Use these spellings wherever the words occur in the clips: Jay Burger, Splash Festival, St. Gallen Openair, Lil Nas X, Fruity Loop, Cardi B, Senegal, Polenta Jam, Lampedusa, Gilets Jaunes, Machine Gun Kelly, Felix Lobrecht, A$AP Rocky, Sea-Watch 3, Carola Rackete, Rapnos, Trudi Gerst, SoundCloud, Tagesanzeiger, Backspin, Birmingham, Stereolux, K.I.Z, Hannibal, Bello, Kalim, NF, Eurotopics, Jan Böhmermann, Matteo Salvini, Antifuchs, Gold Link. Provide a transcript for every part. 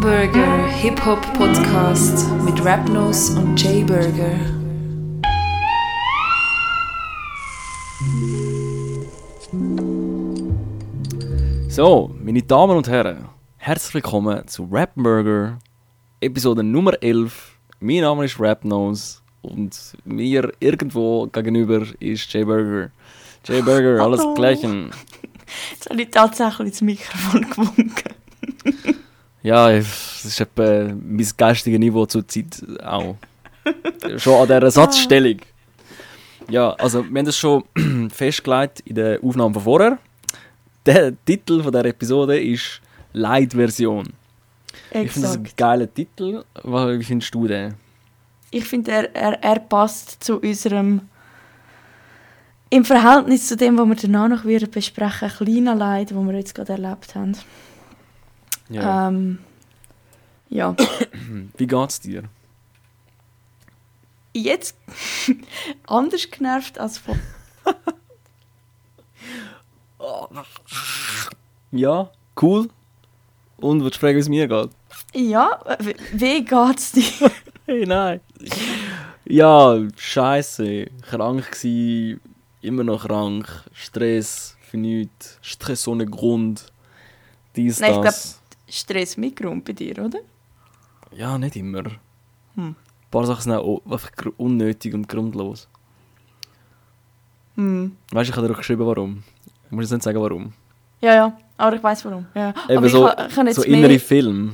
Jan Burger, Hip-Hop-Podcast mit Rapnos und Jay Burger. So, meine Damen und Herren, herzlich willkommen zu Rap Burger, Episode Nummer 11. Mein Name ist Rapnos und mir irgendwo gegenüber ist Jay Burger. Jay Burger, alles Gleiche. Jetzt habe ich tatsächlich das Mikrofon gewunken. Ja, das ist etwa mein geistiges Niveau zur Zeit auch. Schon an dieser Satzstellung. Ja, also wir haben das schon festgelegt in der Aufnahme von vorher. Der Titel von dieser Episode ist Light-Version. Exakt. Ich finde das einen geilen Titel. Wie findest du den? Ich finde, er passt zu unserem... Im Verhältnis zu dem, was wir danach noch besprechen werden, kleinen Leid, das wir jetzt gerade erlebt haben. Ja. Ja. Wie geht's dir? Jetzt anders genervt als vor. Ja, cool. Und willst du fragen, wie es mir geht? Ja, wie geht's dir? Hey, nein. Ja, scheiße. Krank gsi. Immer noch krank, Stress für nichts, Stress ohne Grund, dies, nein, das. Ich glaube, Stress mit Grund bei dir, oder? Ja, nicht immer. Ein paar Sachen sind auch einfach unnötig und grundlos. Weißt du, ich habe dir auch geschrieben, warum. Ich muss jetzt nicht sagen, warum. Ja, ja, aber ich weiss, warum. Ja. Eben aber so, ich kann jetzt so innere mehr... Filme.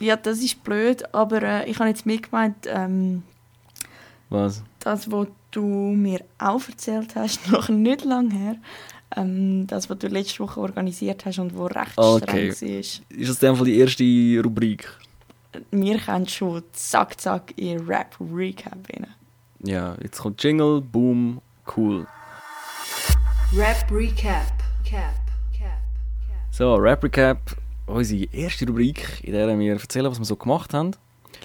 Ja, das ist blöd, aber ich habe jetzt mehr gemeint... Was? Das, was du mir auch erzählt hast, noch nicht lange her. Das, was du letzte Woche organisiert hast und wo recht streng war. Ist das dann die erste Rubrik? Wir können schon zack in Rap-Recap rein. Ja, jetzt kommt Jingle, boom, cool. Rap-Recap. So, Rap-Recap, unsere erste Rubrik, in der wir erzählen, was wir so gemacht haben.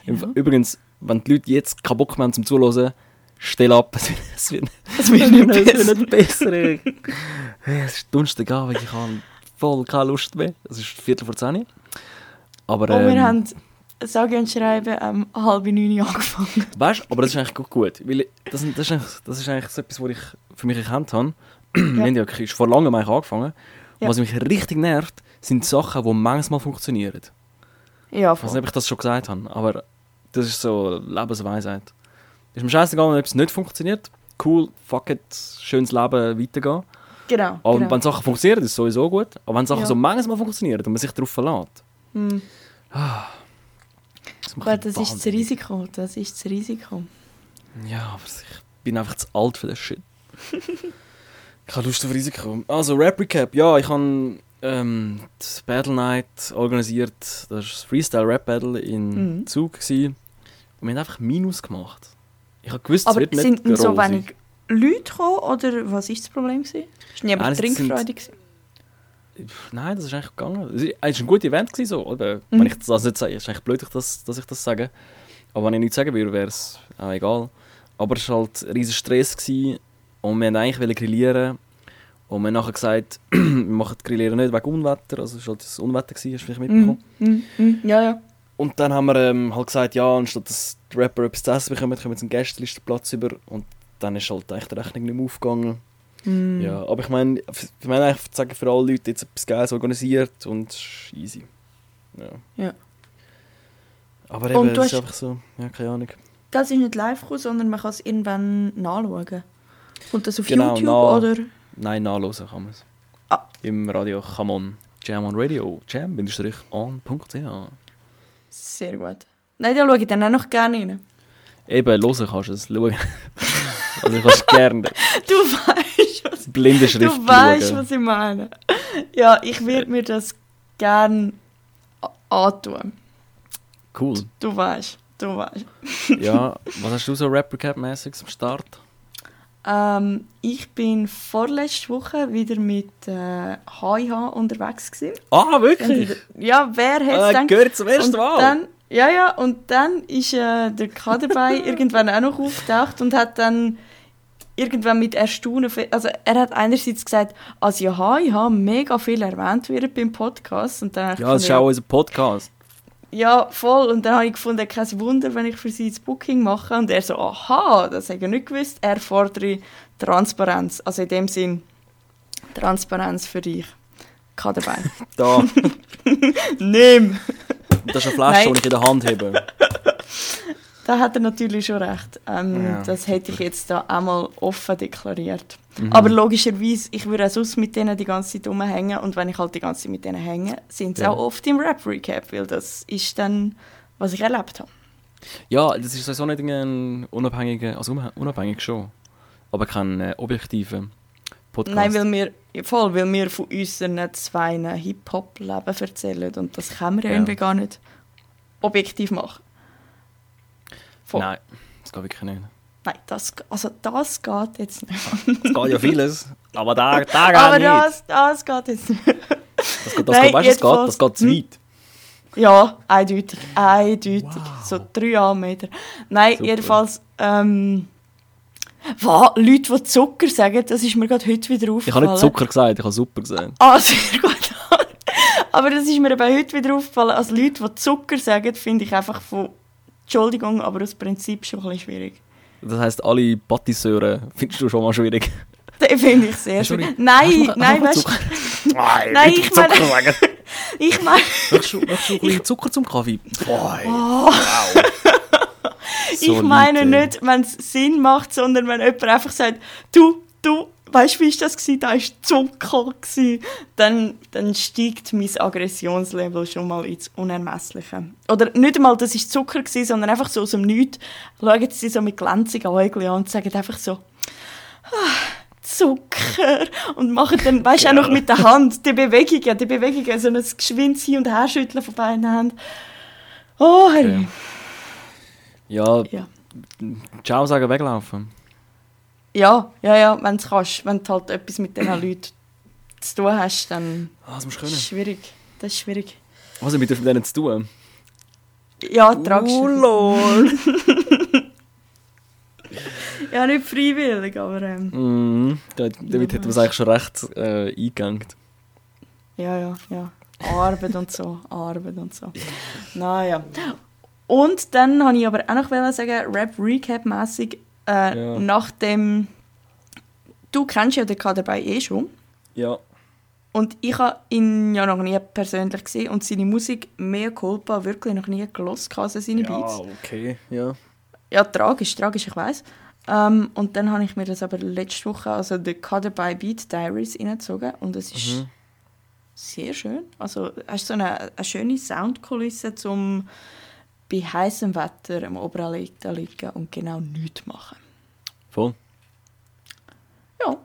Genau. Übrigens, wenn die Leute jetzt keinen Bock mehr haben zum Zuhören, stell ab, es wird nicht besser. Es ist Donnerstagabend, ich habe voll keine Lust mehr. Es ist 9:45. Aber, und wir haben, sage und schreiben, 8:30 angefangen. Weißt du, aber das ist eigentlich gut, weil das ist eigentlich so etwas, was ich für mich erkannt habe. Ja. Ich habe vor langem angefangen. Ja. Was mich richtig nervt, sind die Sachen, die manchmal funktionieren. Ja, voll. Ich weiß nicht, ob ich das schon gesagt habe, aber das ist so Lebensweisheit. Ist mir scheißegal, wenn etwas nicht funktioniert. Cool, fuck it, schönes Leben, weitergehen. Genau. Und genau. Wenn Sachen funktionieren, ist es sowieso gut. Aber wenn Sachen so manchmal funktionieren und man sich darauf verlässt. Das ist das Risiko. Das ist das Risiko. Ja, aber ich bin einfach zu alt für das Shit. Keine Lust auf Risiko. Also, Rap-Recap. Ja, ich habe das Battle Night organisiert. Das war das Freestyle-Rap-Battle in Zug. Gewesen. Und wir haben einfach Minus gemacht. Ich habe gewusst, es wird nicht gerollt. Aber sind so wenig Leute gekommen, oder was war das Problem? War niemand trinkfreudig? Nein, das ist eigentlich gegangen. Es war ein gutes Event. So. Wenn ich das nicht sage, ist eigentlich blöd, dass ich das sage. Aber wenn ich nichts sagen würde, wäre es auch egal. Aber es war halt ein riesen Stress. Gewesen. Und wir wollten eigentlich grillieren. Und wir haben nachher gesagt, wir machen das Grillieren nicht wegen Unwetter. Also es war halt das Unwetter, hast du vielleicht mitbekommen? Ja, ja. Und dann haben wir halt gesagt, ja, anstatt dass die Rapper etwas zu essen bekommen, kommen jetzt einen Gästelistenplatz über. Und dann ist halt eigentlich die Rechnung nicht mehr aufgegangen. Ja, aber ich meine eigentlich sagen, für alle Leute jetzt etwas Geiles organisiert und easy. Ja. Aber eben, das ist einfach so, ja, keine Ahnung. Das ist nicht live gekommen, sondern man kann es irgendwann nachschauen. Kommt das auf YouTube oder? Nein, nachhören kann man es. Ah. Im Radio Come On. Jam on Radio. Jam-on.ch. Sehr gut. Nein, da schaue ich dann auch noch gerne rein. Eben, hören kannst du es. Schauen. Also ich kannst gerne... Du weißt, was... Blinde Schrift. Du weißt, was ich meine. Ja, ich würde mir das gerne antun. Cool. Du weißt. Ja, was hast du so Rap-Recap-mässig am Start? Ich bin vorletzte Woche wieder mit HIH unterwegs gewesen. Ah, wirklich? Ja, wer hätte es gehört zum ersten Mal? Und dann ist der K dabei irgendwann auch noch aufgetaucht und hat dann irgendwann mit Erstaunen... Also er hat einerseits gesagt, als ja HIH mega viel erwähnt wird beim Podcast. Und dann ja, das ist auch unser Podcast. Ja, voll. Und dann habe ich gefunden, kein Wunder, wenn ich für sie das Booking mache. Und er so, aha, das habe ich nicht gewusst. Er fordere Transparenz. Also in dem Sinn, Transparenz für dich. Kann dabei. Da. Nimm. Das ist eine Flasche, die ich in der Hand habe. Da hat er natürlich schon recht. Ja. Das hätte ich jetzt da einmal offen deklariert. Mhm. Aber logischerweise, ich würde auch sonst mit denen die ganze Zeit rumhängen. Und wenn ich halt die ganze Zeit mit denen hänge, sind sie auch oft im Rap-Recap. Weil das ist dann, was ich erlebt habe. Ja, das ist sowieso nicht ein unabhängiger, also unabhängig schon, aber kein objektiver Podcast. Nein, weil wir von unseren zwei Hip-Hop-Leben erzählen. Und das können wir irgendwie gar nicht objektiv machen. Nein, das geht wirklich nicht. Nein, das geht jetzt nicht. Es geht ja vieles, aber da geht aber nicht. Aber das geht jetzt nicht. Das geht zu weit. Ja, eindeutig. Wow. So 3 Meter. Nein, super. Jedenfalls... was? Leute, die Zucker sagen, das ist mir gerade heute wieder aufgefallen. Ich habe nicht Zucker gesagt, ich habe super gesagt. Ah, sehr gut. Aber das ist mir eben heute wieder aufgefallen. Also Leute, die Zucker sagen, finde ich einfach von... Entschuldigung, aber aus Prinzip schon ein bisschen schwierig. Das heisst, alle Patisseure findest du schon mal schwierig? Das finde ich sehr schwierig. Nein, weißt du... Nein, ich meine... Ich meine... Möchtest du ein bisschen Zucker zum Kaffee? Wow. So ich meine nicht, wenn es Sinn macht, sondern wenn jemand einfach sagt, du, weißt du, wie war das gewesen? Da war Zucker gewesen. Dann steigt mein Aggressionslevel schon mal ins Unermessliche. Oder nicht einmal, das war Zucker gewesen, sondern einfach so aus dem Nichts. Schauen sie so mit glänzigen Augen an und sagen einfach so, Zucker. Und machen dann, weißt du, auch noch mit der Hand die Bewegungen, so ein geschwindes Hin- und Herschütteln von beiden Händen. Oh, Herr. Ja. Ciao sagen, weglaufen. Ja, wenn du es kannst. Wenn du halt etwas mit diesen Leuten zu tun hast, dann das ist schwierig. Was haben wir mit denen zu tun? Ja, tragisch. Oh, lol. Ja, nicht freiwillig, aber... damit hätten wir es eigentlich schon recht eingegangen. Ja. Arbeit und so. Naja. Und dann wollte ich aber auch noch sagen, Rap-Recap-mässig, nachdem du kennst ja den Kader bei schon. Ja. Und ich habe ihn ja noch nie persönlich gesehen und seine Musik mehr culpa wirklich noch nie gehört, also seine Beats. Ja, okay, ja. Ja, tragisch, ich weiss. Und dann habe ich mir das aber letzte Woche, also den Kader bei Beat Diaries reingezogen und es ist sehr schön. Also hast du so eine schöne Soundkulisse zum bei heißem Wetter am Oberaleta liegen und genau nichts machen. Voll. Ja.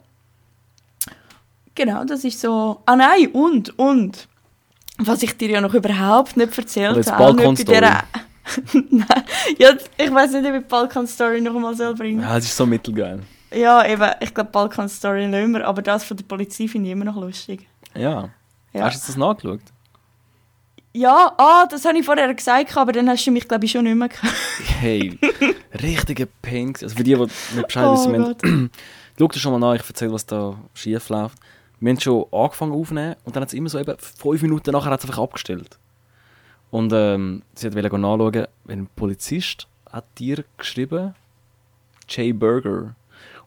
Genau, das ist so... Ah nein, und. Was ich dir ja noch überhaupt nicht erzählt habe. Balkan-Story. Nein, ja, ich weiss nicht, ob ich die Balkan-Story noch einmal bringen soll. Ja, das ist so mittelgeil. Ja, eben, ich glaube Balkan-Story nicht mehr, aber das von der Polizei finde ich immer noch lustig. Ja. Hast du das nachgeschaut? Ja, das habe ich vorher gesagt, aber dann hast du mich, glaube ich, schon nicht mehr gehört. Hey, richtiger Pink. Also für die nicht Bescheid wissen, schau dir schon mal nach, ich erzähle, was da schief läuft. Wir haben schon angefangen aufzunehmen und dann hat es immer so eben 5 Minuten nachher hat's einfach abgestellt. Und sie wollte nachschauen, ein Polizist hat dir geschrieben, Jay Burger.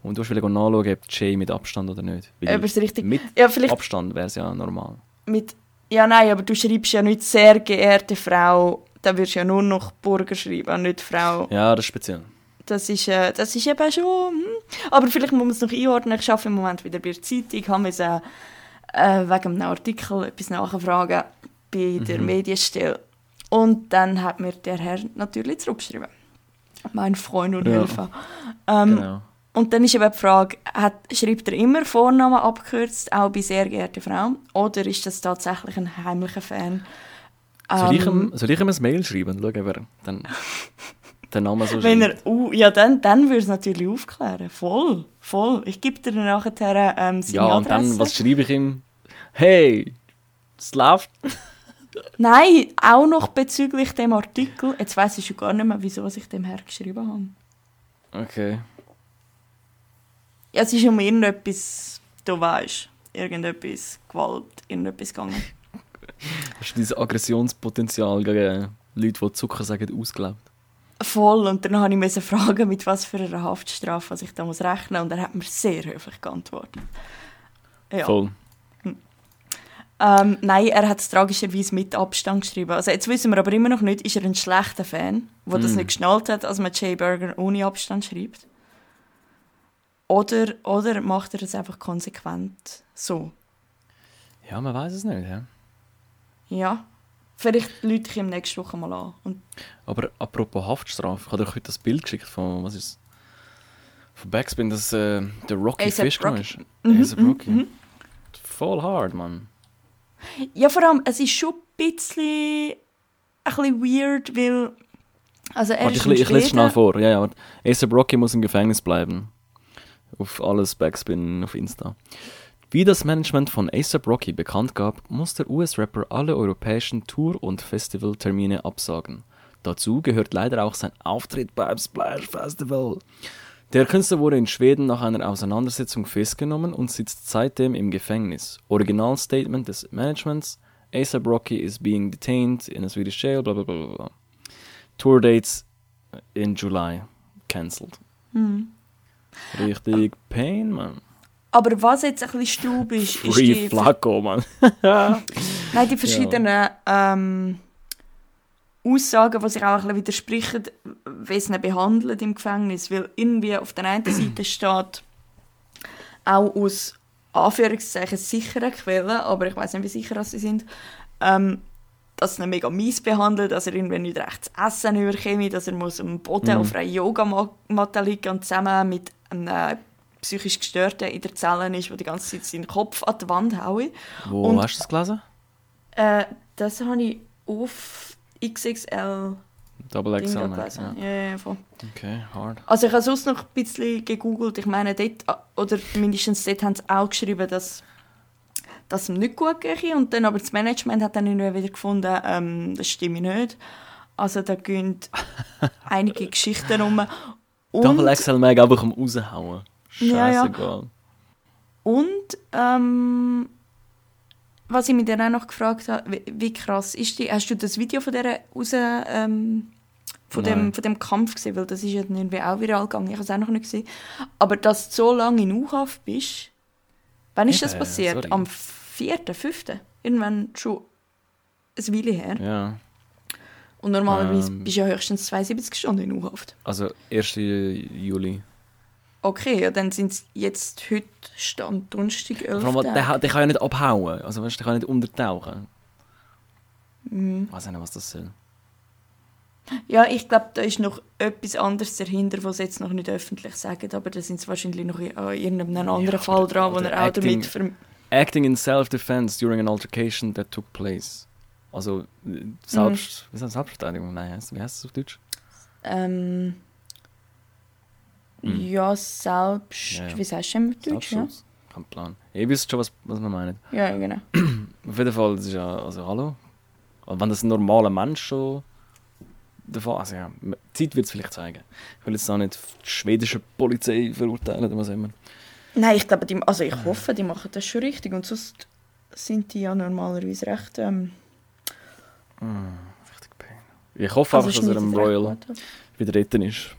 Und du wolltest nachschauen, ob Jay mit Abstand oder nicht. Ob es richtig... Mit Abstand wäre es ja normal. Ja, nein, aber du schreibst ja nicht «sehr geehrte Frau», dann würdest du ja nur noch «Burger» schreiben, nicht «Frau». Ja, das ist speziell. Das ist eben schon... Aber vielleicht muss man es noch einordnen. Ich arbeite im Moment wieder bei der Zeitung, habe mir wegen einem Artikel etwas nachfragen bei der Medienstelle. Und dann hat mir der Herr natürlich zurückgeschrieben. Mein Freund und Helfer. Genau. Und dann ist eben die Frage, schreibt er immer Vornamen abgekürzt, auch bei «sehr geehrte Frau», oder ist das tatsächlich ein heimlicher Fan? Soll ich ihm ein Mail schreiben? Schauen wir dann den Namen so schreibt. Dann würde es natürlich aufklären. Voll. Ich gebe dir nachher seine Adresse. Ja, und dann, was schreibe ich ihm? Hey, es läuft. Nein, auch noch bezüglich dem Artikel. Jetzt weiss ich schon gar nicht mehr, wieso ich dem hergeschrieben habe. Okay. Ja, es ist um irgendetwas, du weißt, irgendetwas Gewalt, irgendetwas gegangen. Hast du dieses Aggressionspotenzial gegen Leute, die Zucker sagen, ausgelebt. Voll, und dann musste ich fragen, mit was für einer Haftstrafe ich da rechnen muss. Und er hat mir sehr höflich geantwortet. Ja. Voll. Nein, er hat es tragischerweise mit Abstand geschrieben. Also jetzt wissen wir aber immer noch nicht, ist er ein schlechter Fan, der das nicht geschnallt hat, als man Jay Burger ohne Abstand schreibt? Oder macht er das einfach konsequent so? Ja, man weiß es nicht. Ja. Ja. Vielleicht lüte ich ihm nächste Woche mal an. Und aber apropos Haftstrafe, ich habe dir heute das Bild geschickt von, was ist, von Backspin, dass der Rocky Fisch ist. A$AP Rocky. Voll hard, Mann. Ja, vor allem, es ist schon ein bisschen weird, weil... Also er warte, ich lese schnell vor. Ja, A$AP Rocky muss im Gefängnis bleiben. Auf alles Backspin auf Insta. Wie das Management von A$AP Rocky bekannt gab, muss der US-Rapper alle europäischen Tour- und Festivaltermine absagen. Dazu gehört leider auch sein Auftritt beim Splash Festival. Der Künstler wurde in Schweden nach einer Auseinandersetzung festgenommen und sitzt seitdem im Gefängnis. Originalstatement des Managements: A$AP Rocky is being detained in a Swedish jail, bla bla bla bla. Tour dates in July cancelled. Richtig Pain, Mann. Aber was jetzt ein bisschen stuub ist, ist die... Flacco, Mann. Nein, die verschiedenen Aussagen, die sich auch ein bisschen widersprechen, wie es ihn behandelt im Gefängnis. Weil irgendwie auf der einen Seite steht, auch aus Anführungszeichen sicheren Quellen, aber ich weiss nicht, wie sicher sie sind, dass er ihn mega mies behandelt, dass er irgendwie nicht recht zu essen überkommt, dass er muss am Boden auf einer Yogamatte liegen und zusammen mit einem psychisch Gestörten in der Zelle ist, der die ganze Zeit seinen Kopf an die Wand haue. Wo hast du das gelesen? Das habe ich auf XXL Double XL gelesen. Ja, voll. Okay, hard. Also ich habe sonst noch ein bisschen gegoogelt. Ich meine, dort, oder mindestens dort haben sie auch geschrieben, dass es ihm nicht gut geht. Und dann aber das Management hat dann irgendwie wieder gefunden, das stimme nicht. Also da gehen einige Geschichten rum. Double XL mag einfach raushauen. Scheißegal. Ja. Und was ich mich dann auch noch gefragt habe, wie krass ist die? Hast du das Video von dieser von dem Kampf gesehen? Weil das ist ja irgendwie auch viral gegangen. Ich habe es auch noch nicht gesehen. Aber dass du so lange in U-Haft bist, wann ist das passiert? Sorry. Am 4., 5.? Irgendwann schon eine Weile her. Ja. Und normalerweise bist du ja höchstens 72 Stunden in U-Haft. Also 1. Juli. Okay, ja, dann sind es jetzt heute Stand Donnerstag 11. Vor allem, der kann ja nicht abhauen, also weißt, der kann nicht untertauchen. Ich weiß nicht, was das soll. Ja, ich glaube, da ist noch etwas anderes dahinter, was sie jetzt noch nicht öffentlich sagen, aber da sind sie wahrscheinlich noch in irgendeinem anderen Fall dran, wo er auch damit... Acting in self-defense during an altercation that took place. Also, Selbstverteidigung? Nein, wie heißt das auf Deutsch? Ja, selbst. Wie sagst du denn mit Deutsch? Ja? Kein Plan. Ihr wisst schon, was man meint. Ja, genau. Auf jeden Fall, das ist ja. Also, hallo. Und wenn das ein normaler Mensch schon. Also, ja, Zeit wird es vielleicht zeigen. Ich will jetzt auch nicht die schwedische Polizei verurteilen oder was immer. Nein, ich glaube, ich hoffe, die machen das schon richtig. Und sonst sind die ja normalerweise recht. Richtig Pain. Ich hoffe einfach, dass er im Royal wieder retten ist.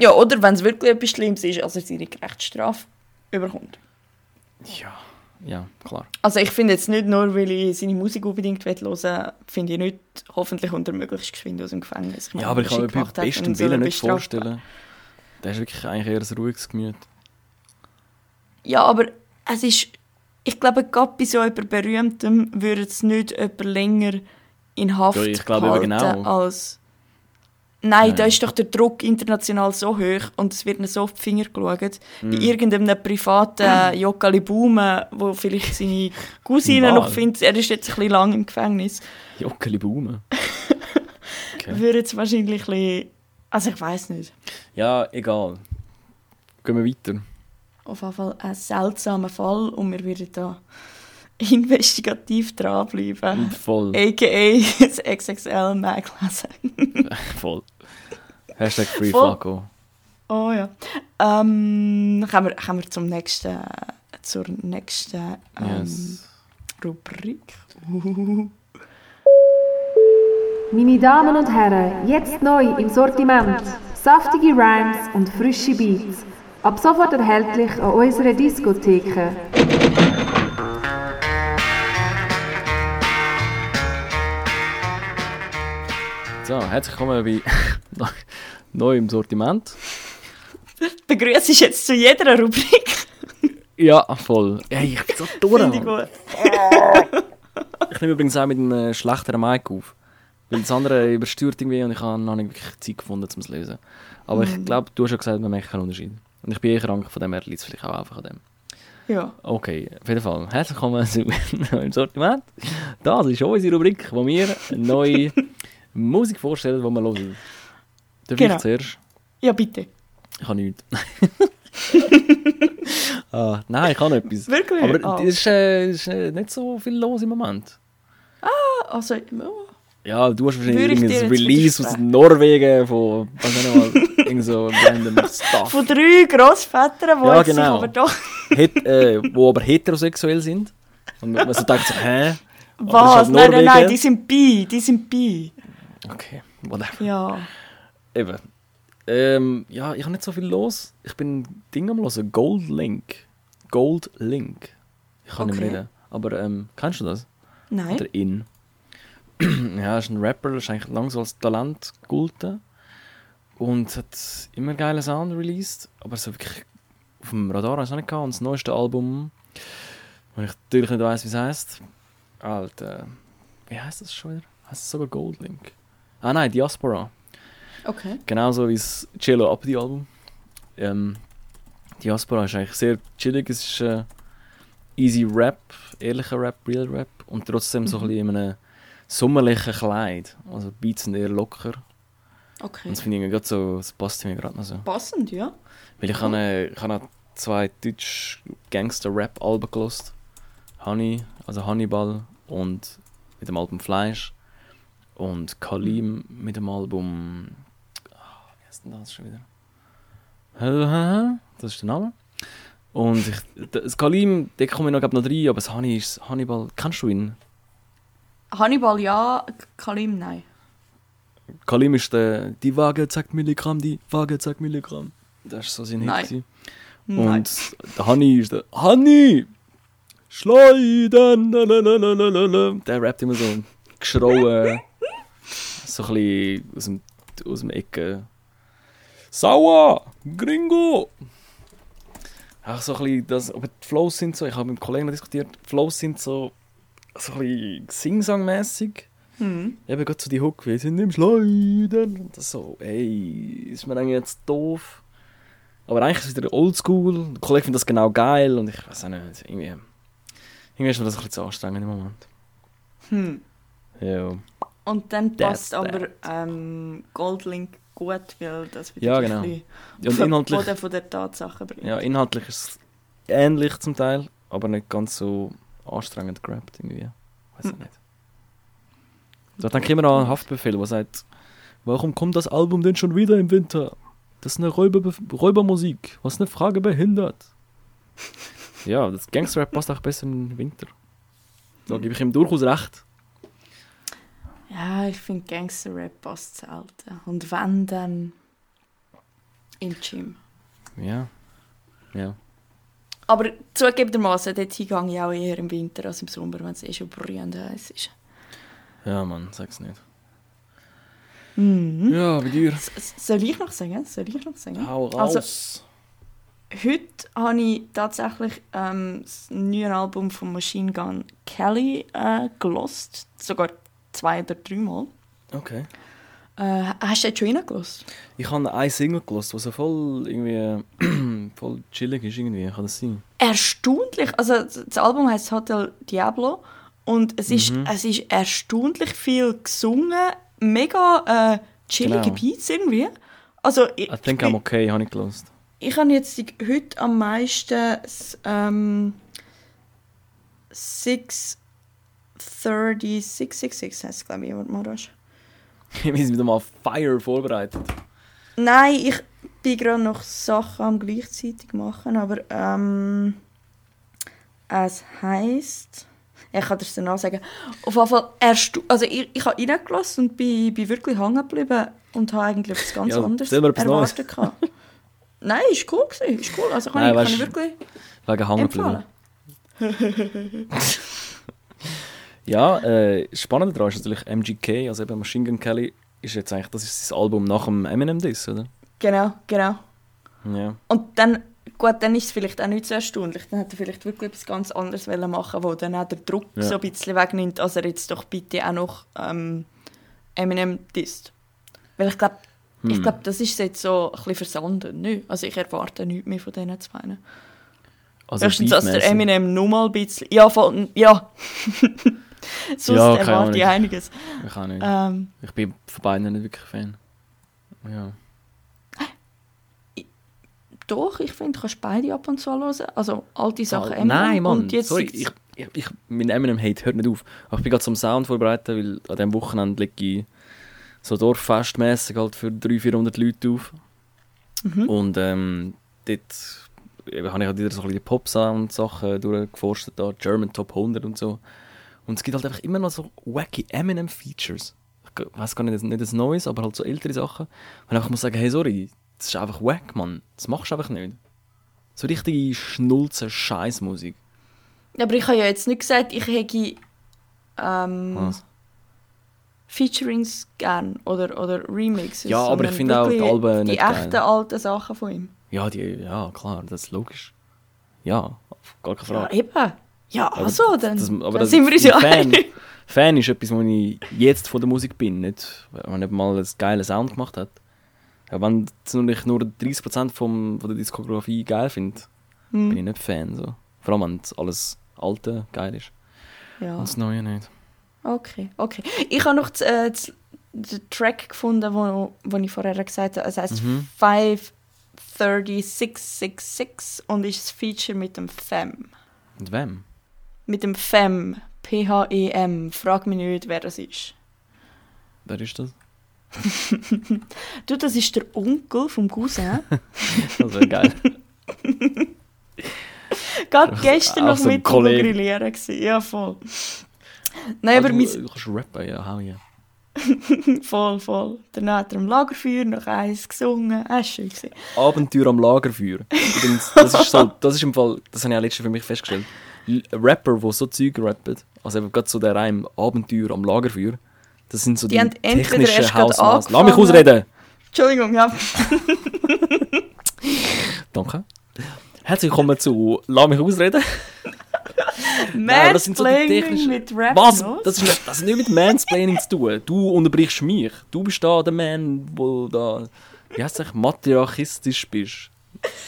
Ja, oder wenn es wirklich etwas Schlimmes ist, also seine gerechte Strafe überkommt. Ja, klar. Also ich finde jetzt nicht nur, weil ich seine Musik unbedingt hören will, finde ich nicht, hoffentlich unter möglichst geschwind aus dem Gefängnis. Ja, aber ich kann mir beim besten Willen nicht vorstellen. Der ist wirklich eigentlich eher ein ruhiges Gemüt. Ja, aber es ist, ich glaube, gerade bei so jemandem Berühmtem würde es nicht jemand länger in Haft behalten als... Nein, da ist doch der Druck international so hoch und es wird mir so auf die Finger geschaut. Bei irgendeinem privaten Joggeli Baume, wo vielleicht seine Cousine noch findet, er ist jetzt ein bisschen lang im Gefängnis. Joggeli Baume? Okay. Würde jetzt wahrscheinlich ein bisschen... Also ich weiss nicht. Ja, egal. Gehen wir weiter. Auf jeden Fall ein seltsamer Fall und wir würden da investigativ dranbleiben. Voll. A.k.a. das XXL mehr gelesen. Voll. Hashtag Free Flacco. Oh ja. Kommen wir zur nächsten Rubrik. Meine Damen und Herren, jetzt neu im Sortiment. Saftige Rhymes und frische Beats. Ab sofort erhältlich an unseren Diskotheken. So, herzlich willkommen bei neu im Sortiment. Begrüße ich jetzt zu jeder Rubrik. Ja, voll. Ey, ich bin so durch. Finde ich gut. Ich nehme übrigens auch mit einem schlechteren Mic auf. Weil das andere übersteuert irgendwie und ich habe noch nicht wirklich Zeit gefunden, um es zu lösen. Aber ich glaube, du hast schon gesagt, man merkt keinen Unterschied. Und ich bin eh krank, von dem her liegt es vielleicht auch einfach an dem. Ja. Okay, auf jeden Fall. Herzlich willkommen zu im Sortiment. Das ist unsere Rubrik, wo wir neue Musik vorstellen, die wir hören. Darf ich zuerst? Ja, bitte. Ich habe nichts. Nein, ich habe etwas. Wirklich? Aber es ist nicht so viel los im Moment. Also... Ja, du hast wahrscheinlich ein Release aus Norwegen von so random Stuff. Von 3 Grossvätern, die ja, genau. Aber doch... wo aber heterosexuell sind. Und man so denkt so, hä? Was? Halt nein, die sind bi. Okay, whatever. Ja. Eben. Ja, ich habe nicht so viel los. Ich bin Ding am hören. Gold Link. Ich kann nicht mehr reden. Aber kennst du das? Nein. Oder in. Ja, ist ein Rapper, ist eigentlich lange so als Talent gegolten und hat immer geile Sound released, aber so wirklich auf dem Radar habe ich es nicht gehabt. Und das neueste Album, wo ich natürlich nicht weiss, wie es heisst. Alter, wie heisst das schon wieder? Heisst es sogar Gold Link? Ah nein, Diaspora. Okay. Genauso wie das Cello Up, die Album. Diaspora ist eigentlich sehr chillig, es ist easy Rap, ehrlicher Rap, real Rap und trotzdem so ein bisschen in einem sommerliche Kleid. Also Beats sind eher locker. Okay. Und das finde ich gerade so, das passt mir gerade noch so. Passend, ja. Weil ich habe 2 deutsche Gangster-Rap-Alben gehört. Hannibal und mit dem Album Fleisch. Und Kalim mit dem Album... wie heißt denn das schon wieder? Das ist der Name. Und das Kalim, da komme ich noch rein, aber das Hannibal... Kennst du ihn? Hannibal ja, Kalim nein. Kalim ist der «Die Waage zeigt Milligramm, die Waage zeigt Milligramm». Das ist so sein Hit. Und der Hanni ist der «Hanni! Schleiden!» Der rappt immer so geschrauen, so ein bisschen aus dem Ecke. «Sauer! Gringo!» Ach, so ein bisschen das, aber die Flows sind so, ich habe mit Kollegen diskutiert, die Flows sind so... so ein bisschen Sing-Sang-mässig. Eben gerade so die Hook, wir sind im Schleudern. Und das so, ey, ist mir eigentlich jetzt doof. Aber eigentlich ist es wieder oldschool. Der Kollege findet das genau geil. Und ich weiß auch nicht, irgendwie ist mir das ein bisschen zu anstrengend im Moment. Ja. Und dann passt aber Gold Link gut, weil das wieder ja, genau. Ein bisschen auf den Boden von der Tatsache bringt. Ja, inhaltlich ist es ähnlich zum Teil, aber nicht ganz so... anstrengend gerappt, irgendwie. Weiß ich nicht. So, dann kommen wir an einen Haftbefehl, der sagt, warum kommt das Album denn schon wieder im Winter? Das ist eine Räubermusik, was eine Frage behindert. Ja, das Gangster-Rap passt auch besser im Winter. Da gebe ich ihm durchaus recht. Ja, ich finde Gangster-Rap passt selten. Und wenn, dann im Gym. Ja. Aber zugegebenermassen, dorthin gehe ich auch eher im Winter als im Sommer, wenn es schon brühend heiß ist. Ja, Mann, sag's nicht. Ja, bei dir. Soll ich noch singen? Hau raus! Also, heute habe ich tatsächlich das neue Album von Machine Gun Kelly gehört. Sogar 2 oder 3 Mal. Okay. Hast du den schon reingehört? Ich habe einen Single gehört, der so voll irgendwie... voll chillig ist irgendwie, kann das sein? Erstaunlich! Also das Album heisst Hotel Diablo und es ist erstaunlich viel gesungen, mega chillige Beats irgendwie. Also, I think I'm okay, habe ich gehört. Ich habe jetzt heute am meisten 666 heisst es, glaube ich, jemand mal. Wir sind wieder mal Fire vorbereitet. Nein, ich bin gerade noch Sachen am gleichzeitig machen, aber es heisst... Ich kann das danach sagen. Auf jeden Fall, also ich habe reingelassen und bin wirklich hängen geblieben und habe eigentlich etwas ganz anderes erwartet. Nein, es war cool. Also kann ich wirklich wegen hängen geblieben. Ja, spannend daran ist natürlich MGK, also eben Machine Gun Kelly, ist jetzt eigentlich, das ist das Album nach dem Eminem-Diss, oder? Genau. Ja. Und dann, gut, dann ist es vielleicht auch nicht so erstaunlich, dann hätte er vielleicht wirklich etwas ganz anderes machen wollen, wo dann auch der Druck so ein bisschen wegnimmt, dass er jetzt doch bitte auch noch Eminem disst. Weil ich glaube, das ist jetzt so ein bisschen versandet, nicht? Also ich erwarte nichts mehr von diesen zwei. Also erstens, dass der Eminem nur mal ein bisschen... Ja. Sonst erwarte ich einiges. Ich auch nicht. Ich bin von beiden nicht wirklich Fan. Ja. Doch, ich finde, du kannst beide ab und zu hören. Also alte Sachen Eminem. Nein, Mann, sorry, mein Eminem-Hate hört nicht auf. Aber ich bin gerade zum Sound vorbereitet, weil an diesem Wochenende lege ich so dorffestmässig halt für 300-400 Leute auf. Mhm. Und dort... habe ich halt wieder so ein bisschen Pop-Sound-Sachen durchgeforscht, da German Top 100 und so. Und es gibt halt einfach immer noch so wacky Eminem-Features. Ich weiss gar nicht das Neues, aber halt so ältere Sachen. Und einfach muss sagen, hey, sorry, das ist einfach wack, Mann. Das machst du einfach nicht. So richtige Schnulzen-Scheiss-Musik. Aber ich habe ja jetzt nicht gesagt, ich hätte Featurings gern oder Remixes. Ja, aber ich finde auch die Alben nicht geil. Die echten alten Sachen von ihm. Ja, klar, das ist logisch. Ja, gar keine Frage. Ja, eben. Ja, also, dann sind wir uns ja einig. Fan ist etwas, wo ich jetzt von der Musik bin, nicht, wenn man mal einen geilen Sound gemacht hat. Ja, wenn ich nur 30% von der Diskografie geil finde, bin ich nicht Fan. So. Vor allem, wenn alles Alte geil ist. Ja. Und das Neue nicht. Okay. Ich habe noch den Track gefunden, den ich vorher gesagt habe. Es heisst 53666 und ist das Feature mit dem Fem. Mit wem? Mit dem Fem. P-H-E-M. Frag mich nicht, wer das ist. Wer ist das? Du, das ist der Onkel vom Cousin. Das wäre geil. Gerade gestern noch mit dem Grillieren. Ja, voll. Nein, aber du kannst rappen, ja, hau ja. voll. Danach hat er am Lagerfeuer noch eins gesungen. Schön gewesen. Abenteuer am Lagerfeuer. Übrigens, das ist im Fall, das habe ich auch letztens für mich festgestellt. Rapper, die so Zeug rappen, also eben gerade so der Reim Abenteuer am Lagerfeuer, das sind so die technischen Hausmaß. Lass mich ausreden! Entschuldigung, ja. Danke. Herzlich willkommen zu Lass mich ausreden. Mansplaining so mit Rapnos? Was? Das hat nichts mit Mansplaining zu tun. Du unterbrichst mich. Du bist da der Mann, wo da... Wie heisst das? Matriarchistisch bist.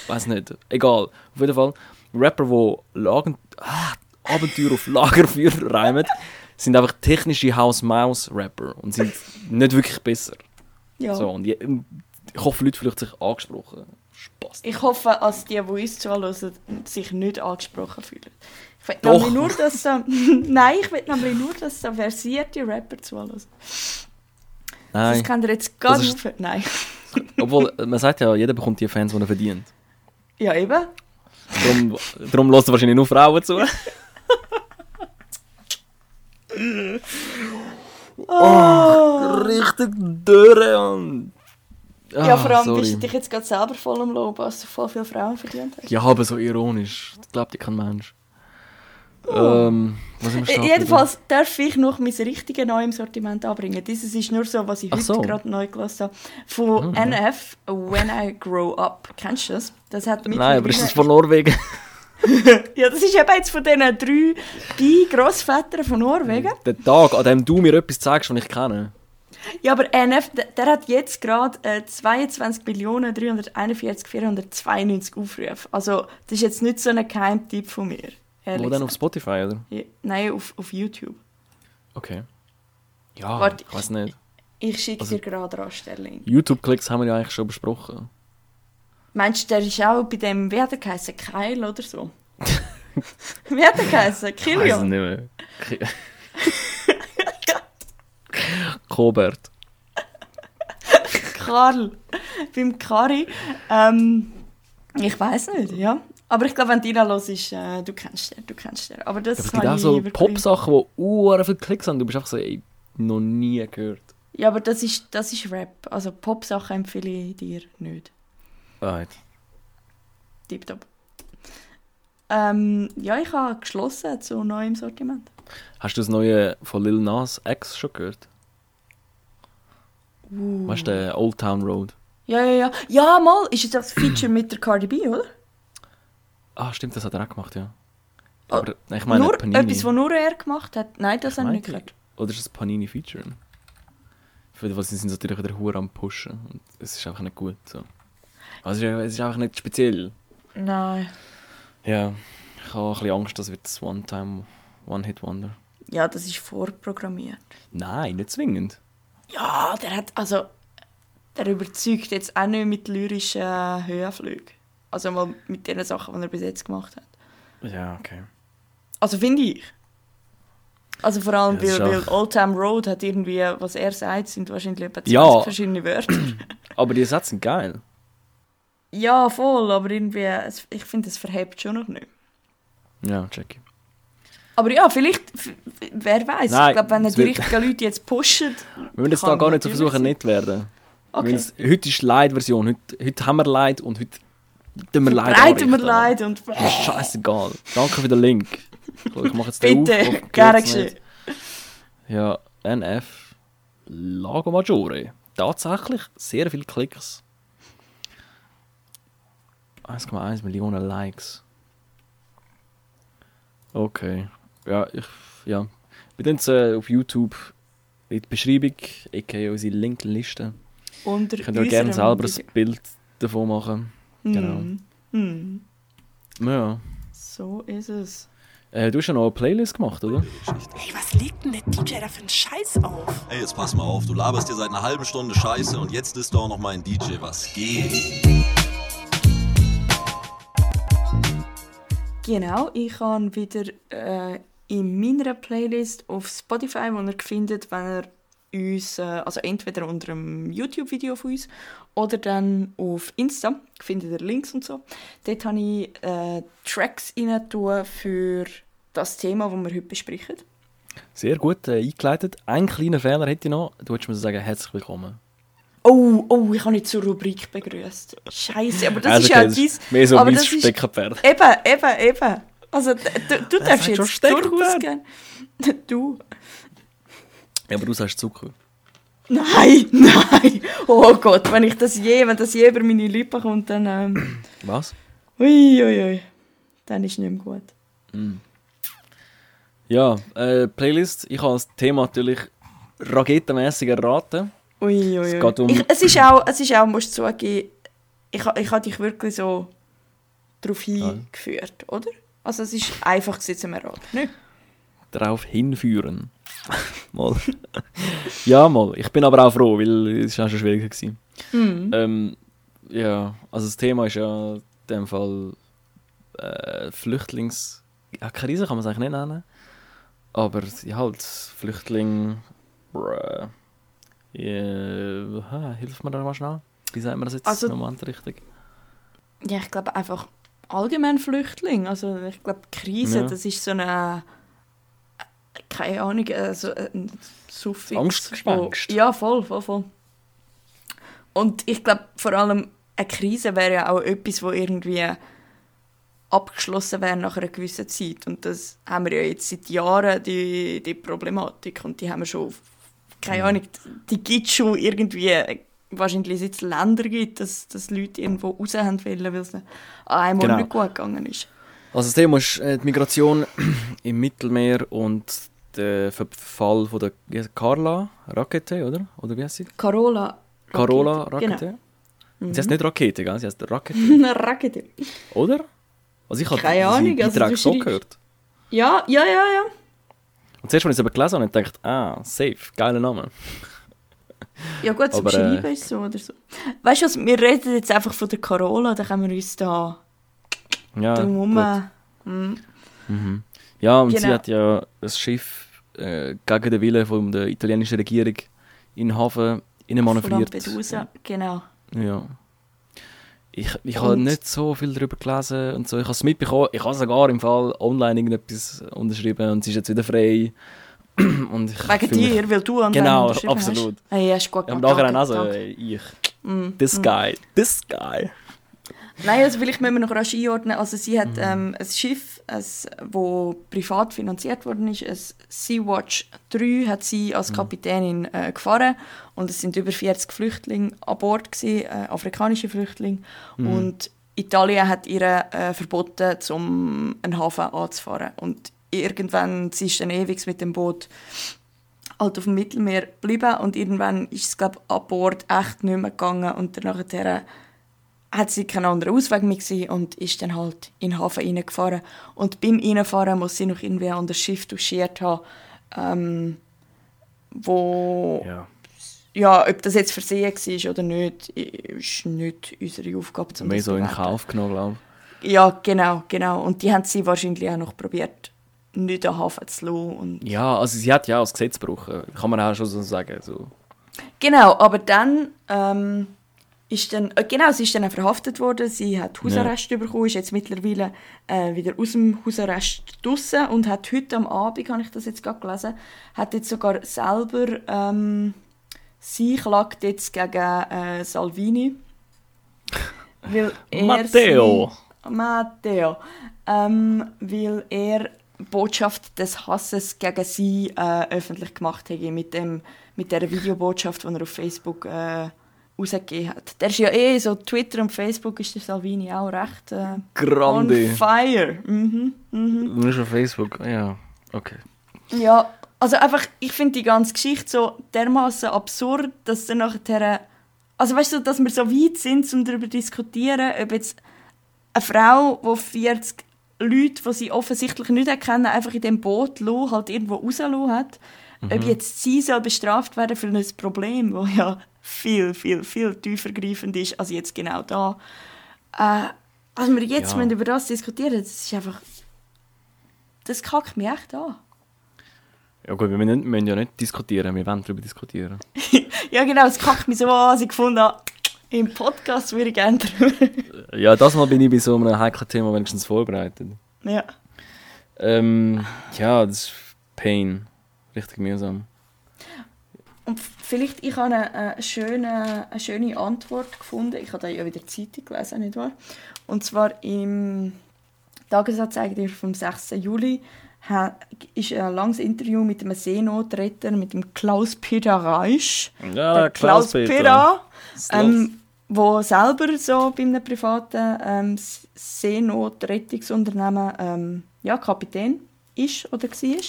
Weiss nicht. Egal. Auf jeden Fall, Rapper, die Abenteuer auf Lagerfeuer reimen, sind einfach technische House-Mouse-Rapper und sind nicht wirklich besser. Ja. So, und ich hoffe, Leute fühlen sich angesprochen. Spass. Ich hoffe, dass die uns zuhören, sich nicht angesprochen fühlen. Ich will nämlich nur, dass so versierte Rapper zuhören. Nein. Das kann er jetzt gar nicht Nein. Obwohl, man sagt ja, jeder bekommt die Fans, die er verdient. Ja, eben. Darum hören wahrscheinlich nur Frauen zu. Richtig Dürre und... Ja, vor allem bist du dich jetzt gerade selber voll am Lob, als du voll viele Frauen verdient hast. Ja, aber so ironisch. Das glaubt dir kein Mensch. Jedenfalls darf ich noch mein richtiges neu im Sortiment anbringen. Dieses ist nur so, was ich heute gerade neu gelassen habe. Von NF, When I Grow Up. Kennst du das? Das hat mit Nein, aber ist das von Norwegen? Ja, das ist eben jetzt von diesen 3 Bi-Grossvätern von Norwegen. Der Tag, an dem du mir etwas zeigst, was ich kenne. Ja, aber NF, der hat jetzt gerade 22.341.492 Aufrufe. Also, das ist jetzt nicht so ein Geheimtipp von mir. Wo dann auf Spotify, oder? Ja, nein, auf YouTube. Okay. Ja, warte, ich weiß nicht. Ich schicke dir gerade rasch den Link. YouTube-Klicks haben wir ja eigentlich schon besprochen. Meinst du, der ist auch bei dem, wie hat er geheißen? Keil oder so? Wie hat er geheißen? Kilian? Ich weiß nicht mehr. Robert. Karl. Beim Kari. Ich weiß nicht, ja. Aber ich glaube, wenn du reinhörst, du kennst den. Aber das gibt auch so Pop-Sachen, die uhr viele Klicks haben. Du bist einfach so, ey, noch nie gehört. Ja, aber das ist Rap. Also Pop-Sachen empfehle ich dir nicht. Right. Tipptopp. Ja, ich habe geschlossen zu neuem Sortiment. Hast du das neue von Lil Nas X schon gehört? Weißt du, der Old Town Road? Ja. Ja, mal. Ist jetzt das Feature mit der Cardi B, oder? Ah, stimmt, das hat er auch gemacht, ja. Aber ich meine, nur Panini. Etwas, was nur er gemacht hat? Nein, das hat er nicht gehört. Oder ist das Panini-Feature? Weil sie sind natürlich wieder Hure am Pushen. Und es ist einfach nicht gut. So. Also, es ist einfach nicht speziell. Nein. Ja, ich habe ein bisschen Angst, das wird das One-Time, One-Hit-Wonder. Ja, das ist vorprogrammiert. Nein, nicht zwingend. Ja, der überzeugt jetzt auch nicht mit lyrischen Höhenflügen. Also mal mit den Sachen, die er bis jetzt gemacht hat. Ja, okay. Also finde ich. Also vor allem, ja, weil Old Town Road hat irgendwie, was er sagt, sind wahrscheinlich etwa 20 verschiedene Wörter. Aber die Sätze sind geil. Ja, voll, aber irgendwie, ich finde, es verhebt schon noch nicht. Ja, check ich. Aber ja, vielleicht, wer weiß. Ich glaube, wenn die richtigen Leute jetzt pushen... Wir müssen jetzt da gar nicht so versuchen, nicht zu werden. Okay. Heute ist Leid-Version. Heute haben wir Leid und heute tun wir Leid. Leiden wir Leid und... Scheißegal. Danke für den Link. Ich mache jetzt den bitte, auf, gerne geschehen. Ja, NF. Lago Maggiore. Tatsächlich sehr viele Klicks. 1,1 Millionen Likes. Okay. Ja. Wir tun es auf YouTube in der Beschreibung, aka unsere Linkliste. Könnt ihr gerne selber ein Bild davon machen. Genau. Ja. So ist es. Du hast ja noch eine Playlist gemacht, oder? Hey, was legt denn der DJ da für einen Scheiß auf? Hey, jetzt pass mal auf, du laberst dir seit einer halben Stunde Scheiße und jetzt ist doch noch mal ein DJ, was geht? Genau, ich habe wieder in meiner Playlist auf Spotify, wo ihr findet, wenn ihr uns, also entweder unter einem YouTube-Video von uns oder dann auf Insta, findet ihr Links und so. Dort habe ich Tracks rein für das Thema, das wir heute besprechen. Sehr gut eingeleitet. Einen kleinen Fehler hätte ich noch. Du würdest mir sagen, herzlich willkommen. Oh, ich habe nicht zur Rubrik begrüßt. Scheiße, aber das ist ja etwas... Mehr so mein Steckerpferd. Eben. Also, du darfst jetzt durchaus gehen. Du. Ja, aber du sagst Zucker. Nein. Oh Gott, wenn das je über meine Lippen kommt, dann... Was? Ui. Dann ist nicht mehr gut. Ja, Playlist. Ich habe das Thema natürlich raketenmässig erraten. Ui. Es geht um... Es ist auch, musst du zugeben, ich habe dich wirklich so darauf hingeführt, oder? Also es ist einfach zum Erraten. Nicht? Darauf hinführen. Mal. Ja, mal. Ich bin aber auch froh, weil es war auch schon schwieriger. Ja, also das Thema ist ja in dem Fall Flüchtlings... Ja, Krise kann man es eigentlich nicht nennen. Aber ja, halt Flüchtling... hilf mir da mal schnell. Wie sagt man das jetzt im Moment richtig? Ja, ich glaube einfach allgemein Flüchtling. Also ich glaube Krise, Das ist so eine... Keine Ahnung, so ein Suffix. Angstgespenst. Ja, voll. Und ich glaube vor allem eine Krise wäre ja auch etwas, wo irgendwie abgeschlossen wäre nach einer gewissen Zeit. Und das haben wir ja jetzt seit Jahren, die Problematik. Und die haben wir schon... Keine Ahnung, die gibt es schon irgendwie, wahrscheinlich jetzt Länder gibt, dass Leute irgendwo raus haben wollen, weil es einmal nicht gut gegangen ist. Also das Thema ist die Migration im Mittelmeer und der Verfall von der Carola Rackete, oder? Oder wie heißt sie? Carola Rackete. Genau. Sie heißt nicht Rakete, gell? Sie heißt Rackete. Rackete. Oder? Also ich habe diesen Beitrag so gehört. Ja. Und zuerst, als ich es aber gelesen habe, dachte ich, safe, geiler Name. Ja gut, zum Schreiben ist so oder so. Weißt du was, wir reden jetzt einfach von der Carola, dann können wir uns da drum Ja, und genau. Sie hat ja das Schiff gegen den Willen von der italienischen Regierung in den Hafen manövriert. Von Lampedusa, genau. Ja. Ich habe nicht so viel darüber gelesen und so. Ich habe es mitbekommen. Ich habe sogar im Fall online irgendetwas unterschrieben und es ist jetzt wieder frei. Und wegen dir, weil du online unterschrieben hast? Genau, absolut. Hey, hast gut gemacht. Nachher auch so, ich. This guy. Nein, also vielleicht müssen wir noch rasch einordnen. Also sie hat ein Schiff, das privat finanziert worden ist, ein Sea-Watch 3, hat sie als Kapitänin gefahren. Und es sind über 40 Flüchtlinge an Bord gewesen, afrikanische Flüchtlinge. Und Italien hat ihr verboten, um einen Hafen anzufahren. Und irgendwann, sie ist dann ewig mit dem Boot halt auf dem Mittelmeer geblieben. Und irgendwann ist es, glaube ich, an Bord echt nicht mehr gegangen. Und danach hat sie keinen anderen Ausweg mehr gesehen und ist dann halt in den Hafen reingefahren. Und beim Reinfahren muss sie noch irgendwie an das Schiff touchiert haben, wo... Ja. Ja, ob das jetzt versehen war oder nicht, ist nicht unsere Aufgabe. Zum mehr so in Kauf genommen, glaube ich. Ja, genau. Und die haben sie wahrscheinlich auch noch probiert, nicht an den Hafen zu lassen. Und ja, also sie hat ja auch das Gesetz gebrochen. Kann man auch schon so sagen. So. Genau, aber dann... sie ist dann verhaftet worden, sie hat Hausarrest bekommen, ist jetzt mittlerweile wieder aus dem Hausarrest draussen und hat heute am Abend, habe ich das jetzt gerade gelesen, hat jetzt sogar selber, sie klagt jetzt gegen Salvini. Weil er Matteo! Weil er Botschaft des Hasses gegen sie öffentlich gemacht hat, mit dieser Videobotschaft, die er auf Facebook rausgegeben hat. Der ist ja so, Twitter und Facebook ist der Salvini auch recht grande. On fire. Nur schon Facebook, ja, okay. Ja, also einfach, ich finde die ganze Geschichte so dermaßen absurd, dass dann nachher, also weißt du, dass wir so weit sind, um darüber zu diskutieren, ob jetzt eine Frau, die 40 Leute, die sie offensichtlich nicht erkennen, einfach in dem Boot lassen, halt irgendwo rausgelassen hat, ob jetzt sie soll bestraft werden für ein Problem, das ja viel tiefergreifend ist als jetzt genau da. Also wir jetzt müssen über das diskutieren, das ist einfach... Das kackt mich echt an. Ja gut, wir müssen ja nicht diskutieren, wir wollen darüber diskutieren. Ja genau, es kackt mich so an, als ich gefunden habe, im Podcast würde ich gerne darüber. Ja, das Mal bin ich bei so einem heiklen Thema wenigstens vorbereitet. Ja. Ja, das ist Pain. Richtig mühsam. Und vielleicht, ich habe eine schöne Antwort gefunden. Ich habe da ja wieder Zeitung gelesen, nicht wahr? Und zwar im Tagesanzeiger vom 6. Juli ist ein langes Interview mit einem Seenotretter, mit dem Klaus Peter Pira. Ja, Klaus Peter. Der selber so bei einem privaten Seenotrettungsunternehmen Kapitän ist oder war.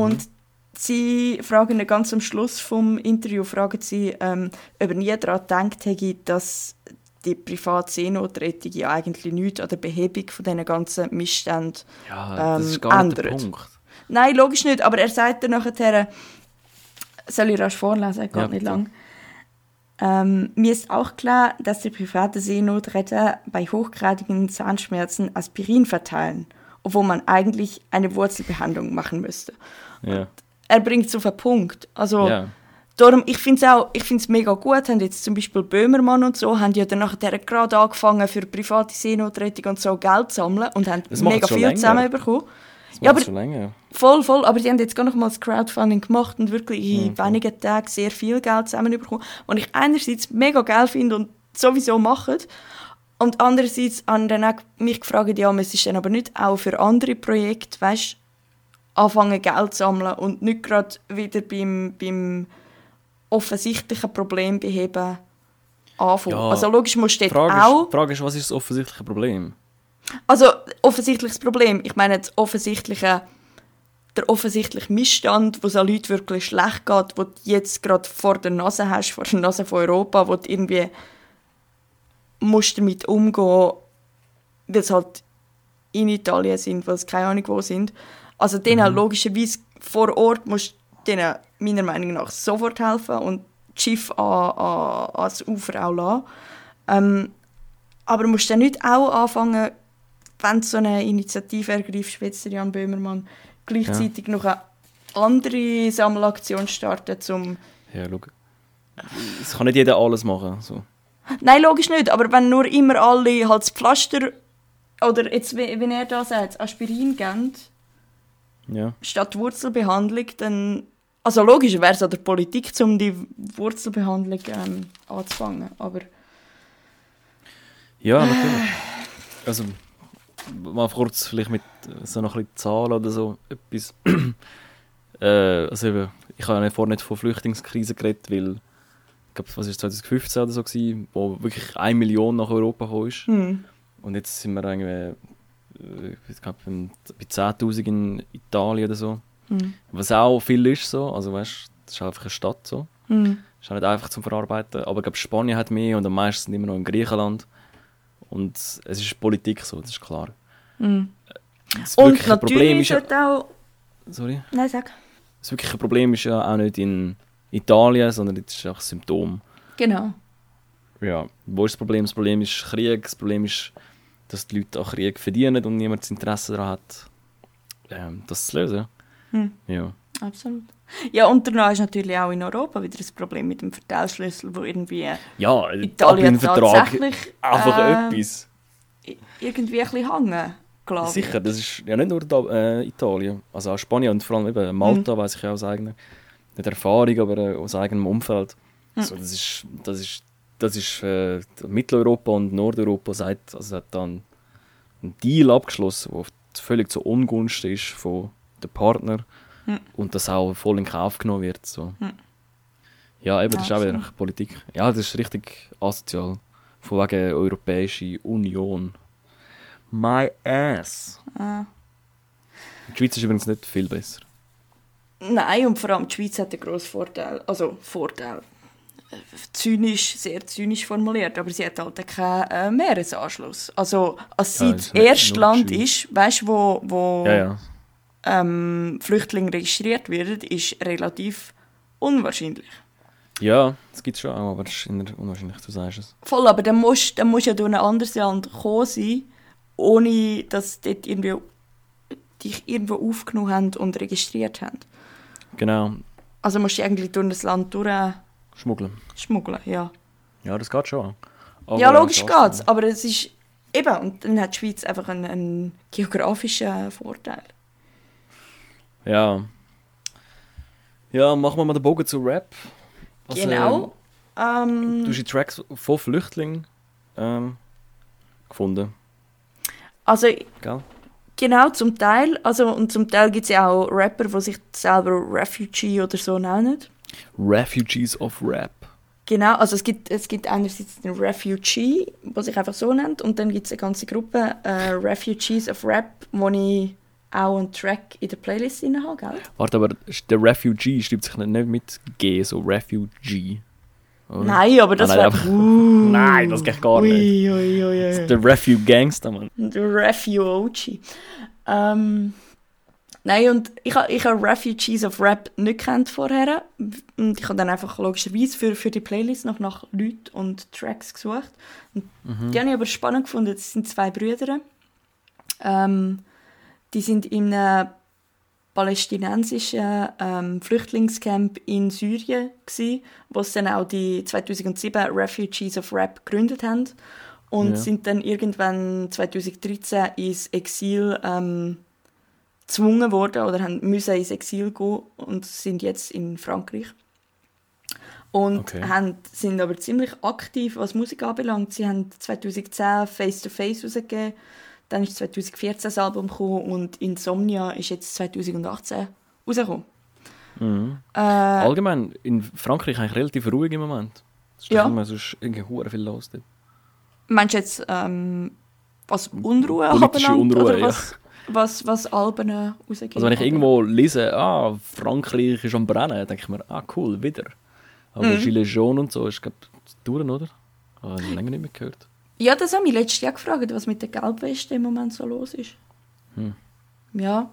Und sie fragen ganz am Schluss vom Interview, ob er nie daran gedacht hätte, dass die private Seenotrettung ja eigentlich nichts an der Behebung von diesen ganzen Missständen ändert. Ja, das ist gar nicht der Punkt. Nein, logisch nicht, aber er sagt dann nachher, soll ich rasch vorlesen, geht nicht lang. Mir ist auch klar, dass die private Seenotretter bei hochgradigen Zahnschmerzen Aspirin verteilen, obwohl man eigentlich eine Wurzelbehandlung machen müsste. Ja. Er bringt es auf den Punkt. Also, darum, ich finde es mega gut, haben jetzt zum Beispiel Böhmermann und so, haben ja dann nachher gerade angefangen, für private Seenotrettung und so Geld zu sammeln und haben mega viel zusammenbekommen. Ja, aber schon länger. Voll, aber die haben jetzt gar noch mal das Crowdfunding gemacht und wirklich in wenigen Tagen sehr viel Geld zusammenbekommen, was ich einerseits mega geil finde und sowieso mache. Und andererseits habe ich dann auch mich gefragt, ja, es ist dann aber nicht auch für andere Projekte, weißt, anfangen Geld zu sammeln und nicht gerade wieder beim offensichtlichen Problem beheben anfangen. Ja, also logisch musst du auch... Die Frage ist, was ist das offensichtliche Problem? Also, offensichtliches Problem, ich meine der offensichtliche Missstand, wo es an Leuten wirklich schlecht geht, wo du jetzt gerade vor der Nase hast, vor der Nase von Europa, wo du irgendwie... musst damit umgehen, weil es halt in Italien sind, weil es keine Ahnung wo sind. Also denen logischerweise vor Ort musst du denen meiner Meinung nach sofort helfen und das Schiff ans Ufer auch lassen. Aber musst du nicht auch anfangen, wenn du so eine Initiative ergreifst, wie jetzt Jan Böhmermann, gleichzeitig noch eine andere Sammelaktion starten, um... Ja, schau. Es kann nicht jeder alles machen, so. Nein, logisch nicht, aber wenn nur immer alle halt das Pflaster, oder jetzt, wenn er da sagt, Aspirin geben, ja, statt Wurzelbehandlung, dann... Also logisch wäre es an der Politik, um die Wurzelbehandlung anzufangen, aber... Ja, natürlich. Also, mal kurz vielleicht mit so noch ein bisschen Zahlen oder so etwas. Also ich habe ja vorhin nicht von Flüchtlingskrise geredet, weil... Ich glaube, was war 2015 oder so, wo wirklich 1 Million nach Europa kam. Mhm. Und jetzt sind wir irgendwie, ich glaube, bei 10'000 in Italien oder so. Mhm. Was auch viel ist so, also weißt, das ist einfach eine Stadt so. Mhm. Ist auch nicht einfach zum Verarbeiten, aber ich glaube, Spanien hat mehr und am meisten sind immer noch in Griechenland. Und es ist Politik so, das ist klar. Mhm. Das und natürlich ist auch... Sorry? Nein, sag. Das wirkliche Problem ist ja auch nicht in Italien, sondern das ist auch ein Symptom. Genau. Ja, wo ist das Problem? Das Problem ist Krieg. Das Problem ist, dass die Leute auch Krieg verdienen und niemand das Interesse daran hat, das zu lösen. Hm. Ja. Absolut. Ja, und danach ist natürlich auch in Europa wieder das Problem mit dem Verteilschlüssel, wo irgendwie ja, Italien tatsächlich einfach etwas. Irgendwie ein bisschen hängen. Klar. Sicher, das ist ja nicht nur Italien, also auch Spanien und vor allem eben Malta, weiss ich ja aus eigener, nicht Erfahrung, aber aus eigenem Umfeld. Mhm. So, das ist Mitteleuropa und Nordeuropa hat dann einen Deal abgeschlossen, der völlig zu Ungunsten ist von den Partnern und das auch voll in Kauf genommen wird. So. Mhm. Ja, eben, das ist auch wieder Politik. Ja, das ist richtig asozial, von wegen Europäische Union. My ass. Ah. Die Schweiz ist übrigens nicht viel besser. Nein, und vor allem die Schweiz hat einen grossen Vorteil. Also Vorteil. Zynisch, sehr zynisch formuliert, aber sie hat halt keinen Meeresanschluss. Also als sie das erste Land ist, weißt, wo Flüchtlinge registriert werden, ist relativ unwahrscheinlich. Ja, das gibt es schon, aber es ist unwahrscheinlich, du sagst es. Voll, aber dann musst du ja durch ein anderes Land gekommen sein, ohne dass sie dich irgendwo aufgenommen haben und registriert haben. Genau. Also musst du eigentlich durch das Land durch... Schmuggeln, ja. Ja, das geht schon. Aber ja, logisch geht's, aber es ist... Eben, und dann hat die Schweiz einfach einen geografischen Vorteil. Ja. Ja, machen wir mal den Bogen zu Rap. Also, genau. Du hast die Tracks von Flüchtlingen gefunden. Also, genau, zum Teil. Also, und zum Teil gibt es ja auch Rapper, die sich selber Refugee oder so nennen. Refugees of Rap. Genau, also es gibt einerseits den Refugee, der sich einfach so nennt, und dann gibt es eine ganze Gruppe Refugees of Rap, wo ich auch einen Track in der Playlist drin habe, gell? Warte, aber der Refugee schreibt sich nicht mit G, so Refugee. Oder? Nein, aber das wäre... Nein, das geht gar nicht. Das ist der Refu-Gangster, Mann. Der Refu-Ochi. Nein, und ich habe Refugees of Rap nicht gekannt vorher. Und ich habe dann einfach logischerweise für die Playlist noch nach Leuten und Tracks gesucht. Und die habe ich aber spannend gefunden. Das sind 2 Brüder. Die sind in einem palästinensischen Flüchtlingscamp in Syrien gsi, wo sie dann auch die 2007 Refugees of Rap gegründet haben und sind dann irgendwann 2013 ins Exil gezwungen worden oder müssen ins Exil gehen und sind jetzt in Frankreich. Und sind aber ziemlich aktiv, was Musik anbelangt. Sie haben 2010 «Face to Face» rausgegeben. Dann ist 2014 das Album gekommen und «Insomnia» ist jetzt 2018 rausgekommen. Mhm. Allgemein, in Frankreich eigentlich relativ ruhig im Moment. Es ist immer sonst irgendwie viel los dort. Meinst du jetzt, was Unruhe anbelangt, oder was Alben rausgegeben? Also wenn ich irgendwo lese, Frankreich ist am Brennen, denke ich mir, cool, wieder. Aber Gilets Jaunes und so ist, glaube ich, durch, oder? Habe ich länger nicht mehr gehört. Ja, das habe ich letztes Jahr gefragt, was mit der Gelbweste im Moment so los ist. Hm. Ja.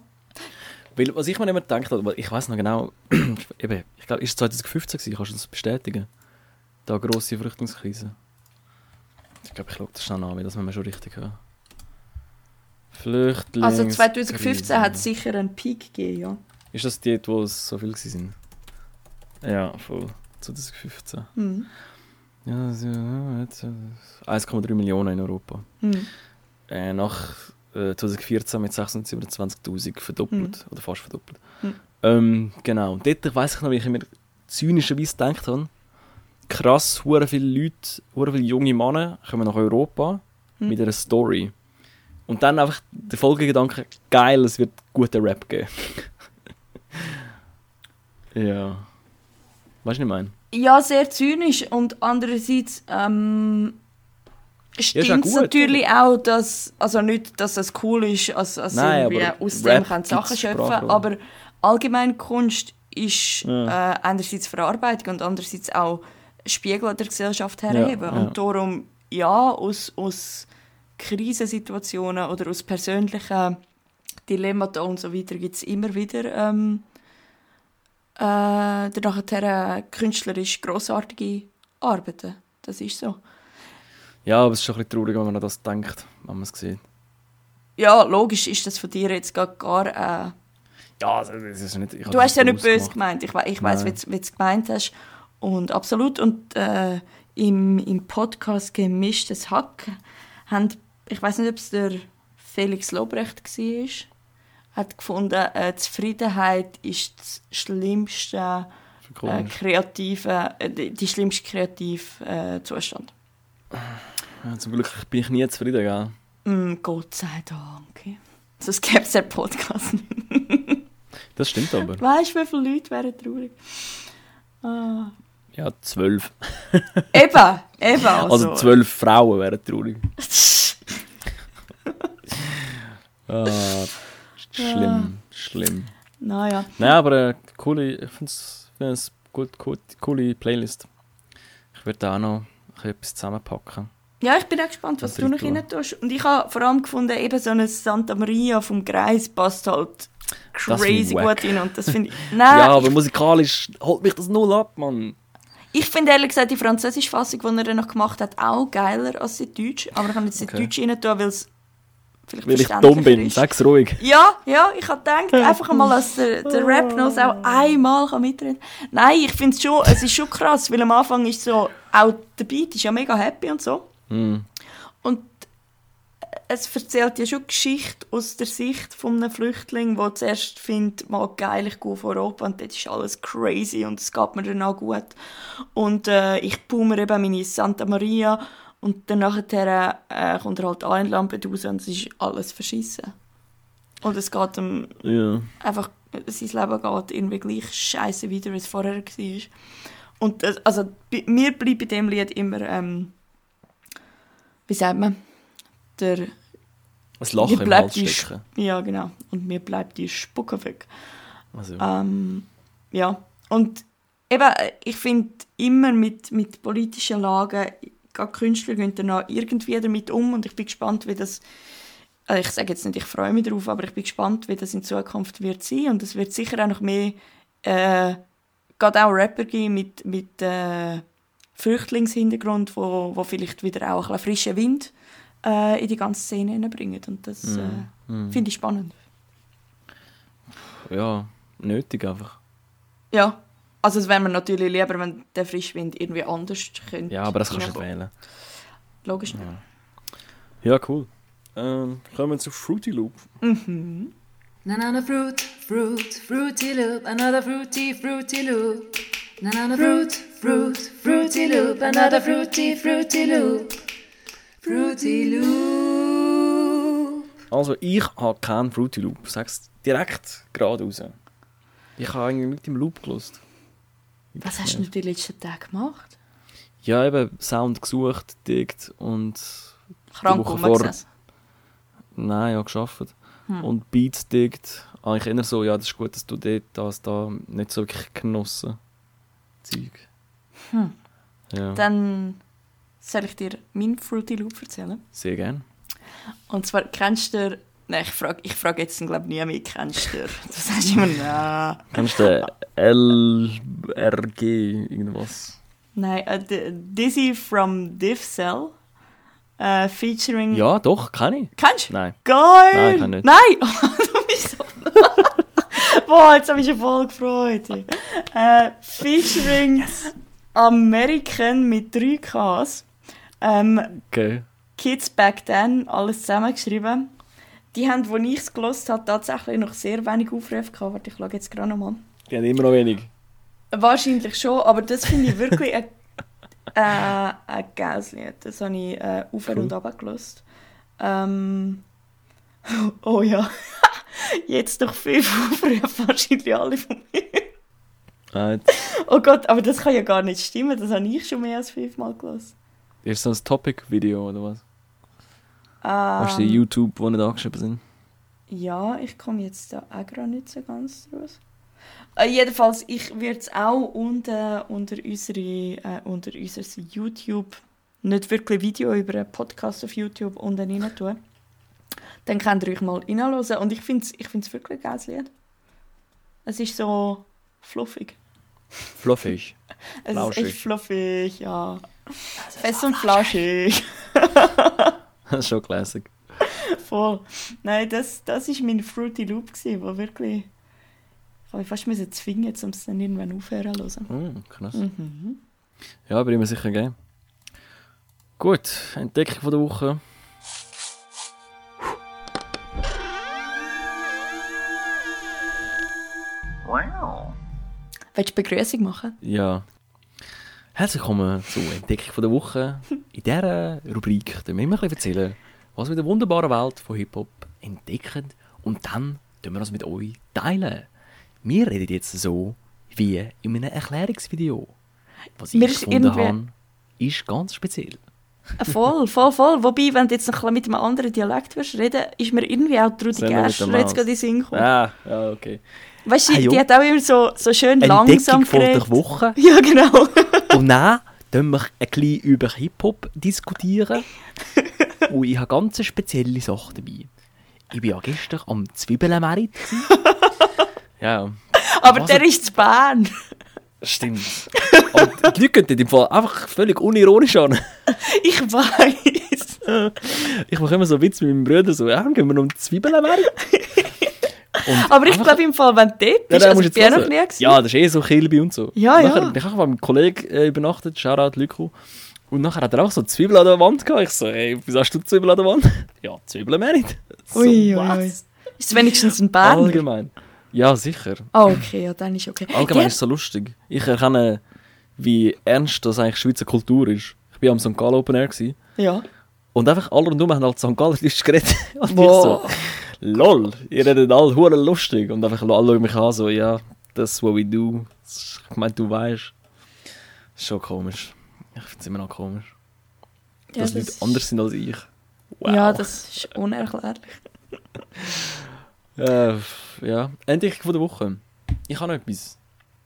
Weil, was ich mir immer gedacht habe, ich weiss noch genau, eben, ich glaube, ist es 2015 gewesen? Kannst du das bestätigen? Da grosse Flüchtlingskrise. Ich glaube, ich schaue das schnell an, das müssen wir schon richtig hören. Flüchtlingskrise. Also 2015 hat es sicher einen Peak gegeben, ja. Ist das die, wo es so viel waren? Ja, voll. 2015. Hm. Ja, 1,3 Millionen in Europa. Mhm. Nach 2014 mit 627'000 verdoppelt, oder fast verdoppelt. Mhm. Genau, und dort weiss ich noch, wie ich mir zynischerweise gedacht habe, krass, hure viele Leute, hure viele junge Männer kommen nach Europa mit einer Story. Und dann einfach der Folgegedanke, geil, es wird guten Rap geben. Ja. Weißt du, was ich meine? Ja, sehr zynisch. Und andererseits stimmt es ja, natürlich auch, dass, also nicht, dass es cool ist, als irgendwie aus dem können Sachen schöpfen, aber allgemein Kunst ist einerseits Verarbeitung und andererseits auch Spiegel der Gesellschaft herheben. Ja, ja. Und darum, ja, aus Krisensituationen oder aus persönlichen Dilemmata und so weiter gibt es immer wieder nachher künstlerisch grossartige Arbeiten. Das ist so. Ja, aber es ist schon ein bisschen traurig, wenn man an das denkt, wenn man es sieht. Ja, logisch ist das von dir jetzt gar... Ja, das ist nicht... Du hast ja nicht böse gemeint. Ich weiss, wie du es gemeint hast. Und absolut. Und im Podcast «Gemischtes Hack» haben, ich weiss nicht, ob es der Felix Lobrecht war, hat gefunden, Zufriedenheit ist das schlimmste kreative Zustand. Ja, zum Glück bin ich nie zufrieden, gell? Gott sei Dank. Sonst gäbe es den Podcast nicht. Das stimmt aber. Weißt du, wie viele Leute wären traurig? Ja, 12. Eben. Also 12 Frauen wären traurig. Schlimm. Naja. Nein, aber coole, ich finde es eine coole Playlist. Ich würde da auch noch etwas zusammenpacken. Ja, ich bin auch gespannt, was du noch rein tust. Und ich habe vor allem gefunden, eben so eine Santa Maria vom Greis passt halt crazy gut hin. Und das finde ich... Nein, ja, aber musikalisch holt mich das null ab, Mann. Ich finde ehrlich gesagt die französische Fassung, die er dann noch gemacht hat, auch geiler als die deutsche. Aber ich kann jetzt die deutsche rein tun, weil es... Weil ich dumm bin, sag's ruhig. Ja, ich habe gedacht, einfach einmal, dass der Rapnos auch einmal mitreden kann. Nein, ich finde es schon, es ist schon krass, weil am Anfang ist so, auch der Beat ist ja mega happy und so. Und es erzählt ja schon Geschichte aus der Sicht von einem Flüchtling, der zuerst findet, mal geil, ich gehe auf Europa und dort ist alles crazy und es geht mir dann auch gut. Und ich boomer eben meine Santa Maria. Und dann nachher kommt er halt auch in Lampedusa und es ist alles verschissen. Und es geht ihm einfach, sein Leben geht irgendwie gleich scheiße weiter, wie es vorher war. Und also, mir bleibt bei diesem Lied immer, wie sagt man, der... Das Lachen im Hals stecken. Ja, genau. Und mir bleibt die Spucke weg. Also. Ja. Und eben, ich finde immer mit politischen Lagen... Künstler gehen dann irgendwie damit um und ich bin gespannt, wie das, also ich sage jetzt nicht, ich freue mich darauf, aber ich bin gespannt, wie das in Zukunft wird sein und es wird sicher auch noch mehr gerade auch Rapper geben mit Flüchtlingshintergrund, wo vielleicht wieder auch ein bisschen frischen Wind in die ganze Szene hineinbringen und das finde ich spannend. Ja, nötig einfach. Ja. Also es wäre mir natürlich lieber, wenn der Frischwind irgendwie anders könnte. Ja, aber das kannst du nicht wählen. Logisch nicht. Ja, cool. Kommen wir zu Fruity Loop. Mhm. Nanana Fruity Loop, another Fruity Loop. Nanana Fruity Loop, another Fruity Loop. Fruity Loop. Also ich habe keinen Fruity Loop, sag's direkt geradeaus. Ich habe irgendwie mit dem Loop gelöst. Was hast du denn die letzten Tage gemacht? Ja, eben Sound gesucht, gedickt und... Krank rumgesessen? Nein, ja, gearbeitet. Und Beats gedickt. Eigentlich eher so, ja, das ist gut, dass du dort, das, da nicht so wirklich genossen. Zeug. Ja. Dann soll ich dir meinen Fruity Loop erzählen? Sehr gerne. Und zwar kennst du... Nein, ich frage jetzt, glaube ich, nie mehr, kennst du? Das heißt immer, nein. Kennst du LRG irgendwas? Nein, Dizzy from DivCell featuring... Ja, doch, kann ich. Kennst du? Nein. Geil! Nein, kann nicht. Nein! Du bist so... Boah, jetzt habe ich mich voll gefreut. Featuring... American mit 3 Ks. Okay. Kids Back Then, alles zusammengeschrieben. Die haben, als ich es gehört habe, tatsächlich noch sehr wenig Aufrufe gehabt. Warte, ich schaue jetzt gerade nochmal. Die haben immer noch wenig. Wahrscheinlich schon, aber das finde ich wirklich ein geiles Lied. Das habe ich auf cool. und runter gehört. Oh ja, jetzt noch 5 Aufrufe, wahrscheinlich alle von mir. Oh Gott, aber das kann ja gar nicht stimmen, das habe ich schon mehr als 5 Mal gehört. Ist das ein Topic-Video oder was? Hast du die YouTube, die nicht angeschrieben sind? Ja, ich komme jetzt da auch gerade nicht so ganz raus. Jedenfalls, ich würde es auch unter unser YouTube, nicht wirklich Video, über einen Podcast auf YouTube unten rein tun. Dann könnt ihr euch mal reinhören. Und ich finde es wirklich ein geiles Lied. Es ist so fluffig. Fluffig? Es flauschig. Ist echt fluffig, ja. Fest und flauschig. Das ist schon classic. Voll. Nein, das war mein Fruity Loop, wo wirklich... Ich musste mich fast zwingen, um es dann irgendwann aufhören zu hören. Krass. Mhm. Ja, bin ich mir sicher gegeben. Gut, Entdeckung von der Woche. Wow. Willst du Begrüßung machen? Ja. Herzlich willkommen zu Entdeckung von der Woche. In dieser Rubrik erzählen wir immer ein bisschen, was wir in der wunderbaren Welt von Hip-Hop entdecken. Und dann teilen wir das mit euch. Wir reden jetzt so wie in einem Erklärungsvideo. Was ich gefunden habe, ist ganz speziell. Voll. Wobei, wenn du jetzt noch mit einem anderen Dialekt reden würdest, ist mir irgendwie auch Trudi Gerst jetzt gerade in den Sinn gekommen. Ja, okay. Weißt du, die hat auch immer so schön langsam geredet. Entdeckung vor der Woche. Ja, genau. Und dann diskutieren wir ein bisschen über Hip-Hop. Und ich habe ganz spezielle Sachen dabei. Ich war ja gestern am Zwiebelmärit. Ja. Aber der ist zu Bern. Stimmt. Und die Leute gehen dort im Fall einfach völlig unironisch an. Ich weiß. Ich mache immer so einen Witz mit meinem Bruder, so, ja, gehen wir noch um Zwiebelmärit. Aber ich glaube im Fall, wenn du dort bist, also ich bin noch nie gesehen. Ja, das ist eh so Kilby und so. Ja, nachher, ja. Ich habe mit einem Kollegen übernachtet, Shoutout Lüko. Und nachher hat er auch so Zwiebeln an der Wand gehabt. Ich so, hey, wieso hast du Zwiebeln an der Wand? Ja, Zwiebelmärit. So, ui. Ist es wenigstens ein Berner? Allgemein. Ja, sicher. Ah, okay, ja, dann ist okay. Allgemein ist es so lustig. Ich erkenne, wie ernst das eigentlich Schweizer Kultur ist. Ich war am St. Gallen Openair. Ja. Und einfach alle rundherum haben halt St. Gallen-Deutsch geredet. Und wow. Ich so, lol, ihr redet alle hure lustig. Und einfach alle schauen mich an, so, ja, das what we do. Ich meine, du weißt. Ist schon komisch. Ich finde es immer noch komisch. Ja, dass Leute anders sind als ich. Wow. Ja, das ist unerklärlich. Ja, Entdeckung von der Woche. Ich habe noch etwas.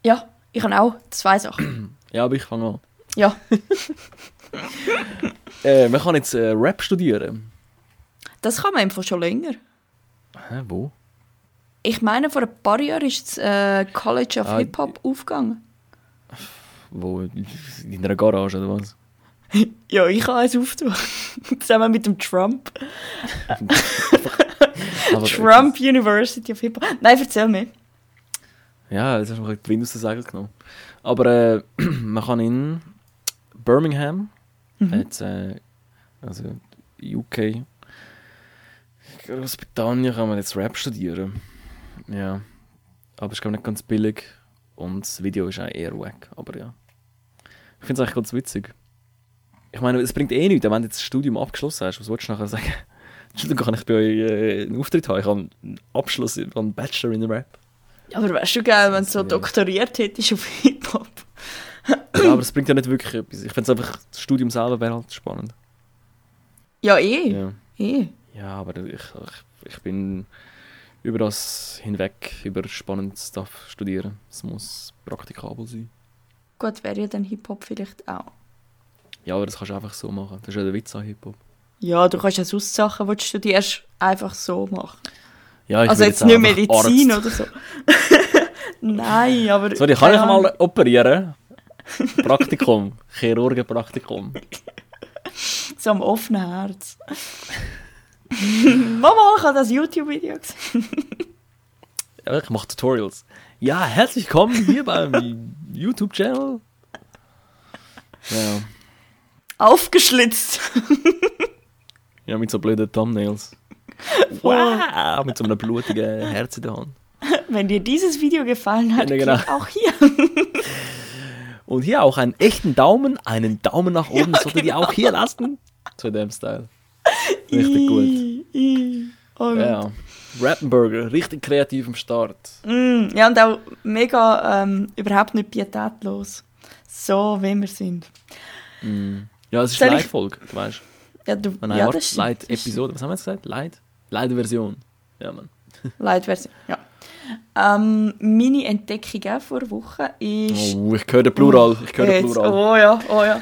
Ja, ich habe auch 2 Sachen. Ja, aber ich fange an. Ja. Man kann jetzt Rap studieren. Das kann man einfach schon länger. Hä, wo? Ich meine, vor ein paar Jahren ist das College of Hip-Hop aufgegangen. Wo? In einer Garage oder was? Ja, ich habe eins aufgetan. Zusammen mit dem Trump. Aber Trump University of Hip-Hop. Nein, erzähl mir. Ja, jetzt hast du mir die Wind aus der Segel genommen. Aber man kann in Birmingham, jetzt, also UK, Großbritannien, kann man jetzt Rap studieren. Ja. Aber es ist glaube ich nicht ganz billig. Und das Video ist auch eher wack. Aber ja. Ich finde es eigentlich ganz witzig. Ich meine, es bringt eh nichts, wenn du jetzt das Studium abgeschlossen hast. Was wolltest du nachher sagen? Entschuldigung, kann ich bei euch einen Auftritt haben? Ich habe einen Abschluss, ich habe einen Bachelor in Rap. Ja, aber wärst du geil, wenn du so doktoriert hättest auf Hip-Hop? Ja, aber es bringt ja nicht wirklich etwas. Ich finde einfach, das Studium selber wäre halt spannend. Ja, eh. Ja, aber ich bin über das hinweg, über spannendes Stuff studieren. Es muss praktikabel sein. Gut, wäre ja dann Hip-Hop vielleicht auch. Ja, aber das kannst du einfach so machen. Das ist ja der Witz an Hip-Hop. Ja, du kannst ja sonst Sachen, die du studierst, einfach so machen. Ja, ich also jetzt nicht Medizin Arzt. Oder so. Nein, aber... Sorry, kann ich mal operieren? Praktikum. Chirurgenpraktikum. So am offenen Herz. Mama, ich habe das YouTube-Video gesehen. Ja, ich mache Tutorials. Ja, herzlich willkommen hier beim YouTube-Channel. Ja. Aufgeschlitzt. Ja, mit so blöden Thumbnails. Wow. Mit so einem blutigen Herz in der Hand. Wenn dir dieses Video gefallen hat, ja, genau, klick auch hier. Und hier auch einen echten Daumen, einen Daumen nach oben, ja, sollte genau, die auch hier lassen. Zu dem Style. Richtig gut. Ja. Rappenburger, richtig kreativ am Start. Ja, und auch mega überhaupt nicht pietätlos. So, wie wir sind. Ja, es ist eine Live-Folge, du weißt. Ja, du, nein, ja, das Light Episode, was haben wir jetzt gesagt? Light? Light-Version. Ja, Mann. Light-Version, ja. Meine Entdeckung vor Wochen ist... Oh, ich höre den Plural. Oh ja, oh ja.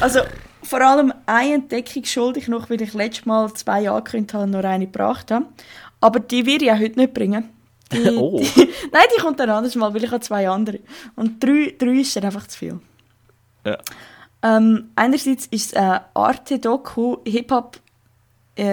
Also, vor allem eine Entdeckung schuldig noch, weil ich letztes Mal 2 angekündigt habe und nur eine gebracht habe. Aber die werde ich auch heute nicht bringen. Nein, die kommt dann anders mal, weil ich habe 2 andere. Und 3 ist dann einfach zu viel. Ja. Einerseits ist es eine Arte-Doku, Hip-Hop The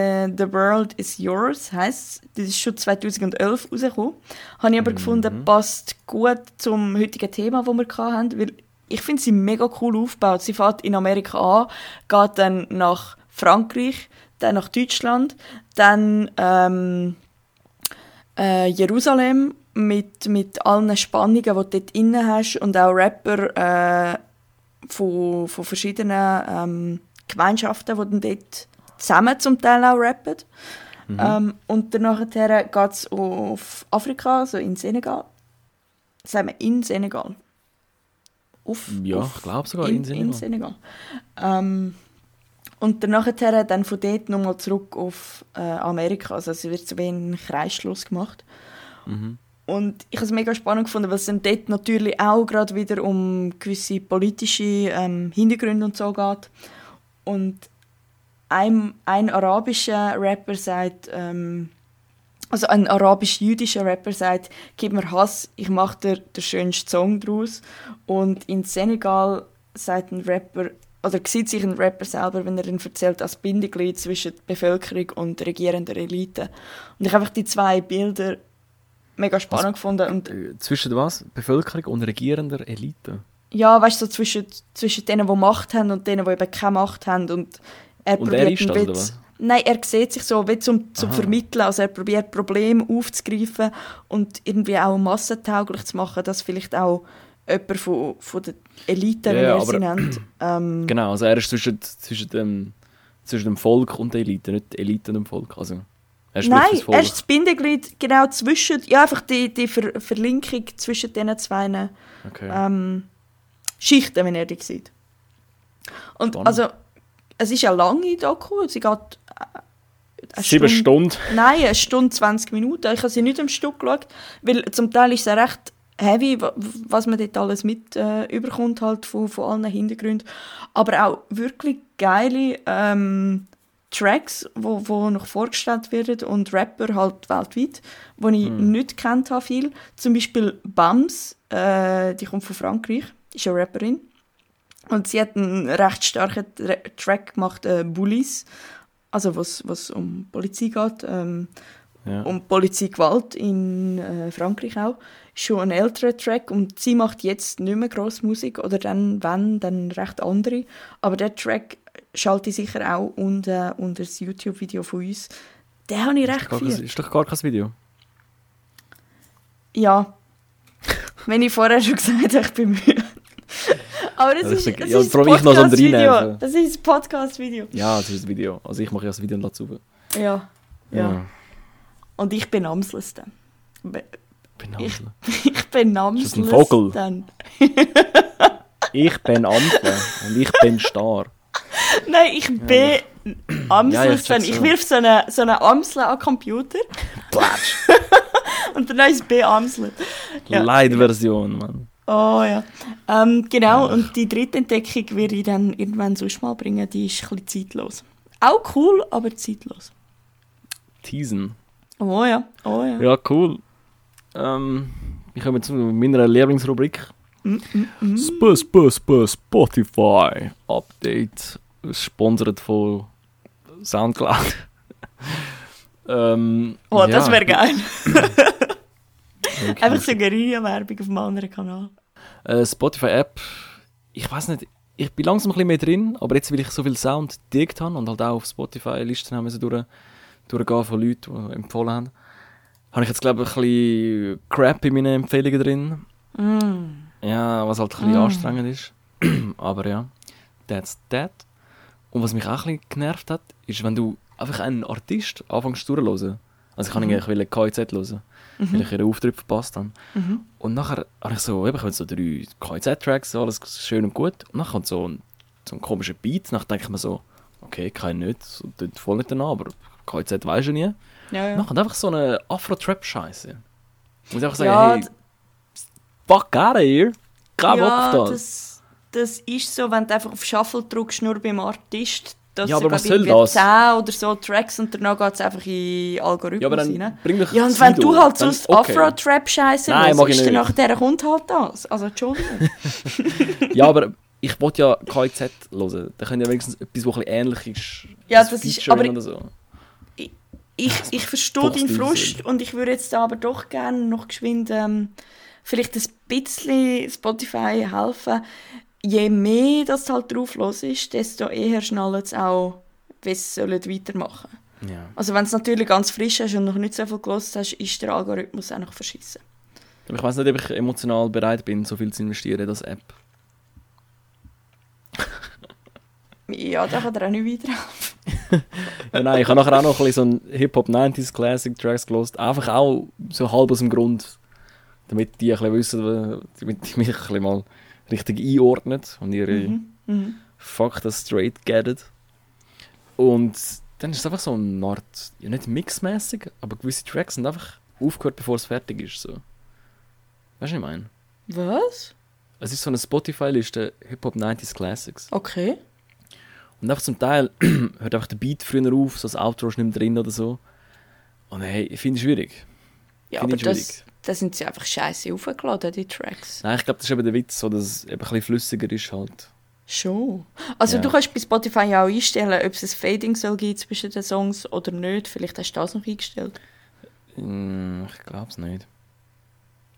World Is Yours, heisst es. Das ist schon 2011 rausgekommen. Habe ich aber gefunden, passt gut zum heutigen Thema, das wir hatten, weil ich finde sie mega cool aufgebaut. Sie fährt in Amerika an, geht dann nach Frankreich, dann nach Deutschland, dann Jerusalem mit allen Spannungen, die du dort drin hast und auch Rapper von verschiedenen Gemeinschaften, die dann dort zusammen zum Teil auch rappen. Und danach geht es auf Afrika, also in Senegal. Sagen wir in Senegal. Ich glaube sogar in Senegal. Und danach dann von dort nochmal zurück auf Amerika. Also es wird so wie ein Kreisschluss gemacht. Und ich habe es mega spannend gefunden, weil es dann dort natürlich auch gerade wieder um gewisse politische Hintergründe und so geht. Und ein arabischer Rapper sagt, also ein arabisch-jüdischer Rapper sagt, gib mir Hass, ich mache dir den schönsten Song draus. Und in Senegal sagt ein Rapper, oder sieht sich ein Rapper selber, wenn er ihn erzählt, als Bindeglied zwischen der Bevölkerung und regierender Elite. Und ich habe einfach die 2 Bilder mega spannend gefunden. Und zwischen was? Bevölkerung und regierender Elite? Ja, weißt du, so zwischen denen, die Macht haben und denen, die eben keine Macht haben. Und er probiert einen Witz. Nein, er sieht sich so wie zum Vermitteln. Also er probiert Probleme aufzugreifen und irgendwie auch massentauglich zu machen, dass vielleicht auch jemand von der Elite, wie er sie nennt. Genau, also er ist zwischen dem Volk und der Elite, nicht die Elite und dem Volk. Also nein, er ist das Bindeglied genau zwischen, ja, einfach die Verlinkung zwischen diesen 2 Schichten, wenn er die sieht. Und spannend. Also, es ist eine lange Doku, sie geht 7 Stunden? Nein, 1 Stunde 20 Minuten. Ich habe sie nicht am Stück geschaut, weil zum Teil ist es recht heavy, was man dort alles mit überkommt, halt von allen Hintergründen. Aber auch wirklich geile Tracks, wo noch vorgestellt werden und Rapper halt weltweit, die ich nicht gekannt habe viel. Zum Beispiel Bams, die kommt von Frankreich, ist eine Rapperin. Und sie hat einen recht starken Track gemacht, Bullies, also was um Polizei geht, um Polizeigewalt in Frankreich auch. Schon ein älterer Track und sie macht jetzt nicht mehr gross Musik oder dann recht andere. Aber der Track schalte ich sicher auch unter das YouTube-Video von uns. Den habe ich recht viel. Ist doch gar kein Video? Ja. Wenn ich vorher schon gesagt habe, ich bin müde. Aber das ist ein Podcast-Video. Das ist ein Podcast-Video. Ja, das ist ein Video. Also ich mache ja das Video und lade es hoch. Ja. Und ich bin Amsles dann. Ich bin Amsles. Ist das ein Vogel? Dann. Ich bin Amsles und ich bin Star. Nein, ich bin Amsles. Ja, ich wirf so eine Amsel an den Computer. Platsch. Und dann ist es B Amsel. Ja. Light-Version, Mann. Oh ja. Genau, und die 3. Entdeckung werde ich dann irgendwann sonst mal bringen. Die ist ein bisschen zeitlos. Auch cool, aber zeitlos. Teasen. Oh ja. Ja, cool. Ich komme zu meiner Lieblingsrubrik. Spotify Update, gesponsert von Soundcloud. Das wäre geil. Okay. Einfach so eine Guerilla-Werbung auf einem anderen Kanal. Spotify App, ich weiß nicht, ich bin langsam ein bisschen mehr drin, aber jetzt, weil ich so viel Sound gedickt habe und halt auch auf Spotify-Listen haben durchgehen von Leuten, die empfohlen haben, habe ich jetzt, glaube ich, ein bisschen Crap in meinen Empfehlungen drin. Mm. Ja, was halt ein bisschen anstrengend ist. Aber ja, that's that. Und was mich auch ein bisschen genervt hat, ist, wenn du einfach einen Artist anfängst durchzuhören. Also ich kann eigentlich K.I.Z. hören, weil ich ihren Auftritt verpasst habe. Mhm. Und nachher habe ich so, eben, ich habe so 3 K.I.Z.-Tracks, alles schön und gut. Und dann kommt so ein komischer Beat. Dann denke ich mir so, okay, kann ich nicht, so tut voll nicht danach, aber K.I.Z. weiss ich nie. Ja, ja. Dann kommt einfach so eine Afro-Trap-Scheiße. Ich muss einfach sagen, ja, hey, fuck out of here, kein Bock auf das. Das ist so, wenn du einfach auf Shuffle drückst, nur beim Artist, dass ja, aber was soll das? 10 oder so Tracks und danach geht es einfach in Algorithmus rein. Ja, und wenn du halt sonst Afro-Trap-Scheiße machst, nachher kommt halt das. Also, Entschuldigung. Ja, aber ich wollte ja K.I.Z. hören. Da können ja wenigstens etwas, das ein bisschen ähnlich ist. Ja, das ist, aber oder so. Ich verstehe deinen Frust und ich würde jetzt aber doch gerne noch geschwind vielleicht ein bisschen Spotify helfen. Je mehr das halt drauf los ist, desto eher schnallt es auch, wie es weitermachen sollen. Ja. Also wenn es natürlich ganz frisch ist und noch nicht so viel gehört hast, ist der Algorithmus auch noch verschissen. Ich weiss nicht, ob ich emotional bereit bin, so viel zu investieren in das App. Ja, da kann er auch nicht weiterhelfen. Ja, nein, ich habe nachher auch noch ein bisschen so Hip-Hop-90s-Classic-Tracks gehört. Einfach auch so halb aus dem Grund, damit die ein bisschen wissen, damit die mich ein bisschen mal richtig einordnet und ihre Fuck das straight gettet. Und dann ist es einfach so eine Art, ja nicht mixmäßig, aber gewisse Tracks sind einfach aufgehört, bevor es fertig ist. So. Weißt du, was ich meine? Was? Es ist so eine Spotify-Liste Hip-Hop 90s Classics. Okay. Und einfach zum Teil hört einfach der Beat früher auf, so das Outro ist nicht mehr drin oder so. Und hey, ich finde es schwierig. Ja, aber da sind sie einfach scheiße aufgeladen, die Tracks. Nein, ich glaube, das ist eben der Witz, so, dass es eben ein bisschen flüssiger ist halt. Schon. Also du kannst bei Spotify ja auch einstellen, ob es ein Fading soll geben zwischen den Songs oder nicht. Vielleicht hast du das noch eingestellt. Ich glaube es nicht.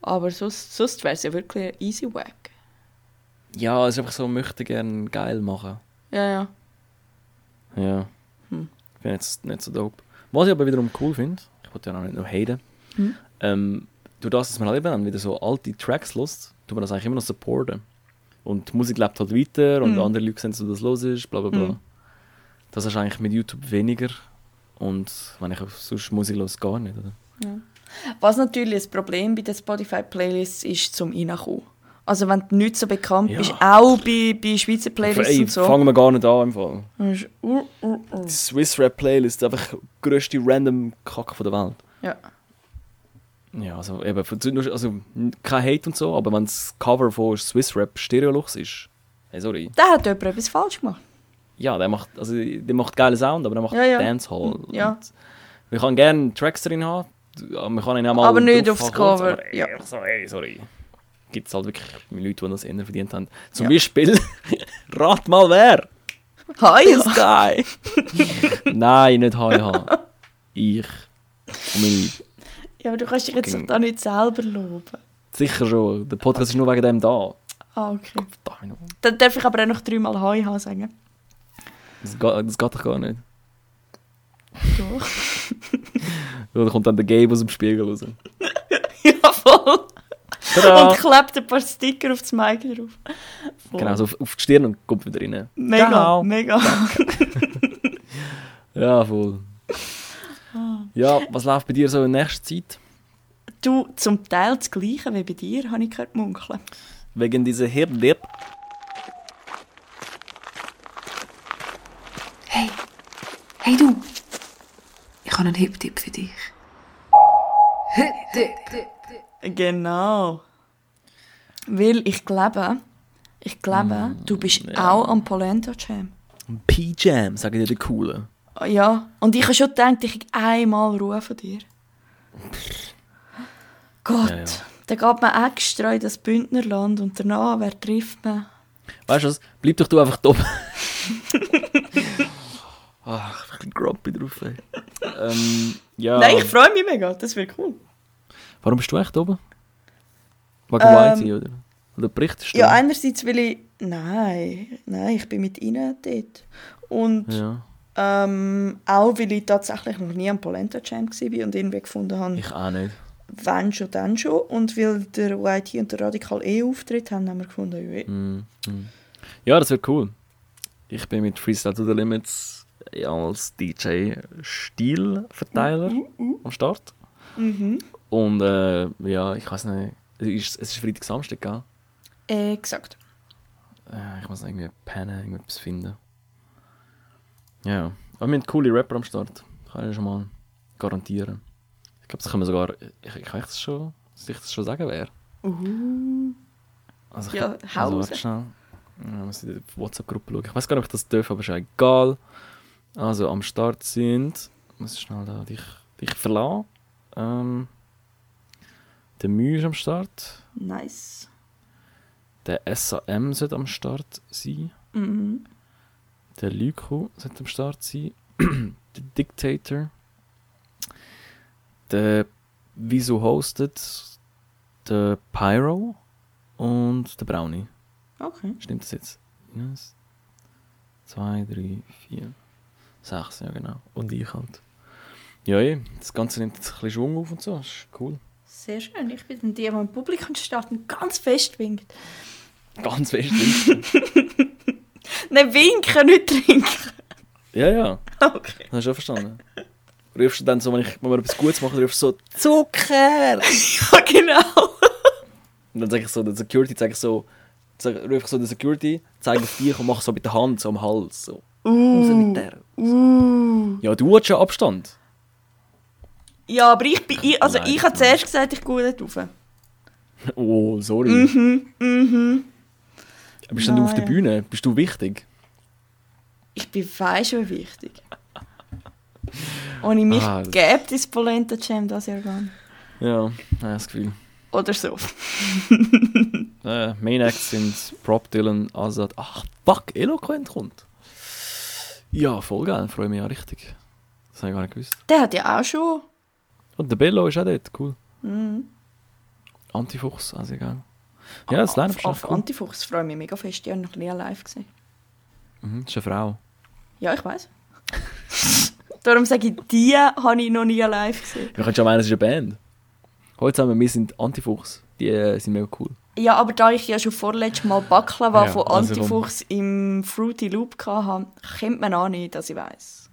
Aber sonst wäre es ja wirklich ein easy wack. Ja, es ist einfach so, möchte gerne geil machen. Ja. Ja. Ich finde es nicht so dope. Was ich aber wiederum cool finde, ich wollte ja auch nicht nur haten, durch das, dass man halt eben wieder so alte Tracks hört, tut man das eigentlich immer noch supporten. Und die Musik lebt halt weiter und andere Leute sehen, dass das los ist, bla bla bla. Das hast du eigentlich mit YouTube weniger. Und wenn ich sonst Musik höre, gar nicht. Oder? Ja. Was natürlich das Problem bei den Spotify-Playlists ist, zum Reinkommen. Also wenn du nicht so bekannt bist, auch bei Schweizer Playlists und so. Fangen wir gar nicht an im Fall. Die Swiss Rap Playlist ist einfach die grösste random Kacke der Welt. Ja. Ja, also eben, kein Hate und so, aber wenn das Cover von Swiss Rap Stereolux ist, hey, sorry. Der hat jemand etwas falsch gemacht. Ja, der macht geilen Sound, aber der macht Dancehall. Ja. Man kann gerne Tracks drin haben, man kann ihn auch mal... Aber nicht aufs Cover, aber, ey, so, hey, sorry. Gibt es halt wirklich Leute, die das eher verdient haben. Zum Beispiel, rat mal wer! Hi-Ha! Nein, nicht Hi-Ha. Ich und meine... Ja, aber du kannst dich jetzt da nicht selber loben. Sicher schon. Der Podcast ist nur wegen dem da. Ah, okay. Dann darf ich aber auch noch 3-mal Hi-Ha sagen. Das geht doch gar nicht. Doch. Ja, da kommt dann der Gabe aus dem Spiegel raus. Jawohl. Tada. Und klebt ein paar Sticker auf das Mic drauf. Voll. Genau, so auf die Stirn und kommt wieder rein. Mega, genau. Mega. Ja, voll. Ja, was läuft bei dir so in nächster Zeit? Du, zum Teil das Gleiche wie bei dir, habe ich gehört munkeln. Wegen dieser Hirdip. Hey du! Ich habe einen Hip-Tipp für dich. Hip-Tipp. Genau. Weil ich glaube, du bist auch am Polenta Jam. Am P-Jam, sage ich dir, der Coole. Ja, und ich habe schon gedacht, ich hätte einmal Ruhe von dir. Gott, ja. Da geht man extra in das Bündnerland und danach, wer trifft man? Weißt du was, bleib doch du einfach dumm. Ach, ich bin grumpy drauf. Ja. Nein, ich freue mich mega, das wird cool. Warum bist du echt oben? Wegen Whitey, oder? Oder berichtest du? Ja, einerseits will ich... Nein, ich bin mit ihnen dort. Und ja. Auch, weil ich tatsächlich noch nie am Polenta Jam war und irgendwie gefunden habe... Ich auch nicht. Wenn schon, dann schon. Und weil der YT und der Radikal Auftritt haben, haben wir gefunden... Ja, das wird cool. Ich bin mit Freestyle to the Limits als DJ-Stilverteiler am Start. Und ja, ich weiß nicht... Es ist Freitag, Samstag, gell? Exakt. Ich muss irgendwie pennen, irgendwas finden. Ja, aber wir haben coole Rapper am Start. Kann ich schon mal garantieren. Ich glaube, das können wir sogar... Kann ich das schon sagen, wer? Also ja, warte schnell. Ich muss in die WhatsApp-Gruppe schauen. Ich weiß gar nicht, ob ich das darf, aber ist egal. Also, am Start sind... Ich muss schnell da dich verlassen. Der Mühe ist am Start. Nice. Der SAM sollte am Start sein. Der Lyko sollte am Start sein. Der Dictator. Der Wieso hostet. Der Pyro. Und der Brownie. Okay. Stimmt das jetzt? 1, 2, 3, 4, 6, ja genau. Und ich halt. Ja, das Ganze nimmt jetzt ein bisschen Schwung auf und so. Das ist cool. Sehr schön. Ich bin dann die, die im Publikum steht und ganz fest winkt. Ganz fest winkt? Nein, winken, nicht trinken. Ja. Okay. Das hast du auch verstanden. Rufst du dann so, wenn wir etwas Gutes machen, rufst du so «Zucker!» Ja, genau. Und dann sage ich so, der Security, zeige auf dich und mach so mit der Hand so am Hals. So. Raus mit der. Ja, du hast schon Abstand. Ja, aber ich habe zuerst gesagt, ich gehe nicht rauf. Oh, sorry. Bist du denn auf der Bühne? Bist du wichtig? Ich bin weiss schon wichtig. Und ich mich gäbe das Polenta Jam das Jahr gar nicht. Ja, das Gefühl. Oder so. Main Acts sind Prop Dylan, Azad. Ach, fuck, Eloquent kommt. Ja, voll geil, freue mich ja richtig. Das habe ich gar nicht gewusst. Der hat ja auch schon... Und der Bello ist auch dort, cool. Antifuchs, also egal. Ja, das lernt man schon. Antifuchs freue mich mega fest. Ich habe noch nie live gesehen. Das ist eine Frau. Ja, ich weiß. Darum sage ich, die habe ich noch nie live gesehen. Ich könnte schon meinen, es ist eine Band. Heute zusammen, wir sind Antifuchs. Die sind mega cool. Ja, aber da ich ja schon vorletztes Mal Baklava von Antifuchs im Fruity Loop hatte, kennt man auch nicht, dass ich weiss.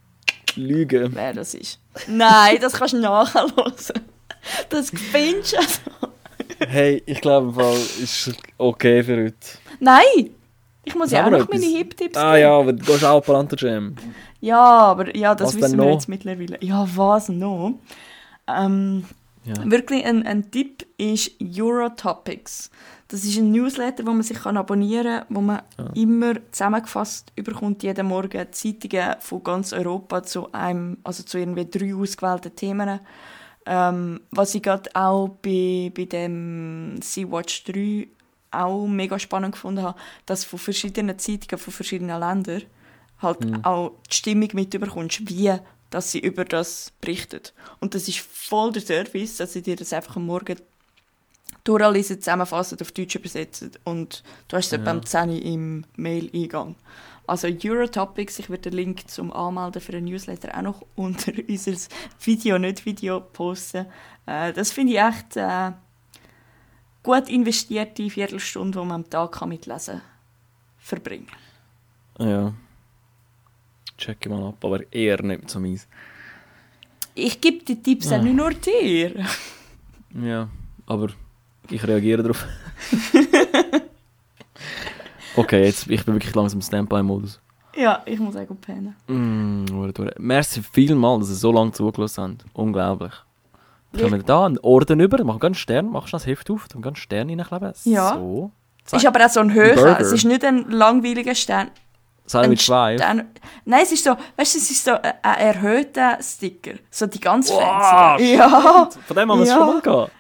Lüge. Wer das ist. Nein, das kannst du nachhören. Das findest du also. Hey, ich glaube im Fall ist okay für heute. Nein! Ich muss ja auch noch meine Hip-Tipps geben. Ah ja, aber du gehst auch Polenta Jam. Ja, aber ja, das was wissen wir jetzt mittlerweile. Ja, was noch? Wirklich ein Tipp ist Eurotopics. Das ist ein Newsletter, wo man sich abonnieren kann, wo man immer zusammengefasst überkommt, jeden Morgen Zeitungen von ganz Europa zu einem, also zu irgendwie 3 ausgewählten Themen. Was ich gerade auch bei dem Sea-Watch 3 auch mega spannend gefunden habe, dass von verschiedenen Zeitungen, von verschiedenen Ländern halt auch die Stimmung mitbekommst, wie dass sie über das berichtet. Und das ist voll der Service, dass sie dir das einfach am Morgen durchlesen, zusammenfassen, auf Deutsch übersetzen und du hast es beim 10 Uhr im Mail-Eingang. Also Eurotopics, ich werde den Link zum Anmelden für den Newsletter auch noch unter unser Video posten. Das finde ich echt gut investierte Viertelstunde, die man am Tag mit Lesen verbringen kann. Ja, check ich mal ab, aber eher nicht so meins. Ich gebe die Tipps auch nicht nur dir. Ja, aber... Ich reagiere darauf. Okay, jetzt, ich bin wirklich langsam im Standby-Modus. Ja, ich muss auch gut pennen. Merci vielmals, dass ihr so lange zugelassen habt. Unglaublich. Dann können wir da einen Orden über, machen ganz Stern, machst du das Heft auf, dann ganz Stern reinkleben. Ja. So. Zack. Ist aber auch so ein höher. Burger. Es ist nicht ein langweiliger Stern. Sandwich 2? Nein, es ist so, weißt du, es ist so ein erhöhter Sticker. So die ganz fancy. Ja. Von dem haben wir es schon mal gehabt.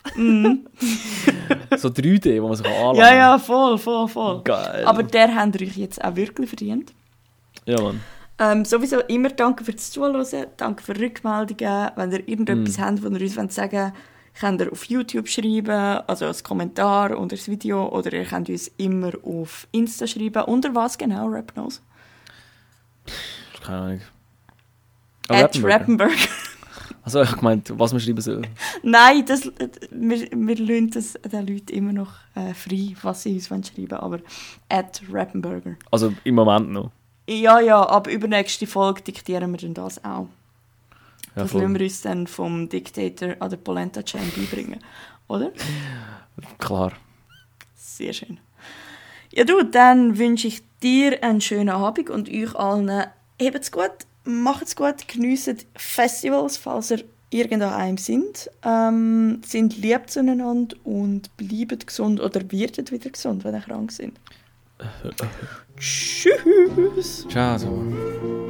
So 3D, wo man sich anlangen kann. Ja, voll. Geil. Aber der habt ihr euch jetzt auch wirklich verdient. Ja, Mann. Sowieso immer danke fürs Zuhören, danke für Rückmeldungen. Wenn ihr irgendetwas habt, was ihr uns sagen wollt, könnt ihr auf YouTube schreiben, also als Kommentar unter das Video, oder ihr könnt uns immer auf Insta schreiben. Unter was genau, Rapnos? Keine Ahnung. @Rappenberg. Also ich meinte, was wir schreiben sollen. Nein, wir lassen das den Leuten immer noch frei, was sie uns schreiben wollen, aber @Rappenberger. Also im Moment noch? Ja, ab übernächste Folge diktieren wir dann das auch. Ja, das müssen wir uns dann vom Diktator an der Polenta Jam beibringen, oder? Klar. Sehr schön. Ja du, dann wünsche ich dir einen schönen Abend und euch allen, habt's gut, macht's gut, geniesst Festivals, falls ihr irgendwo einem sind. Sind lieb zueinander und bleibt gesund oder werdet wieder gesund, wenn ihr krank sind. Tschüss! Ciao!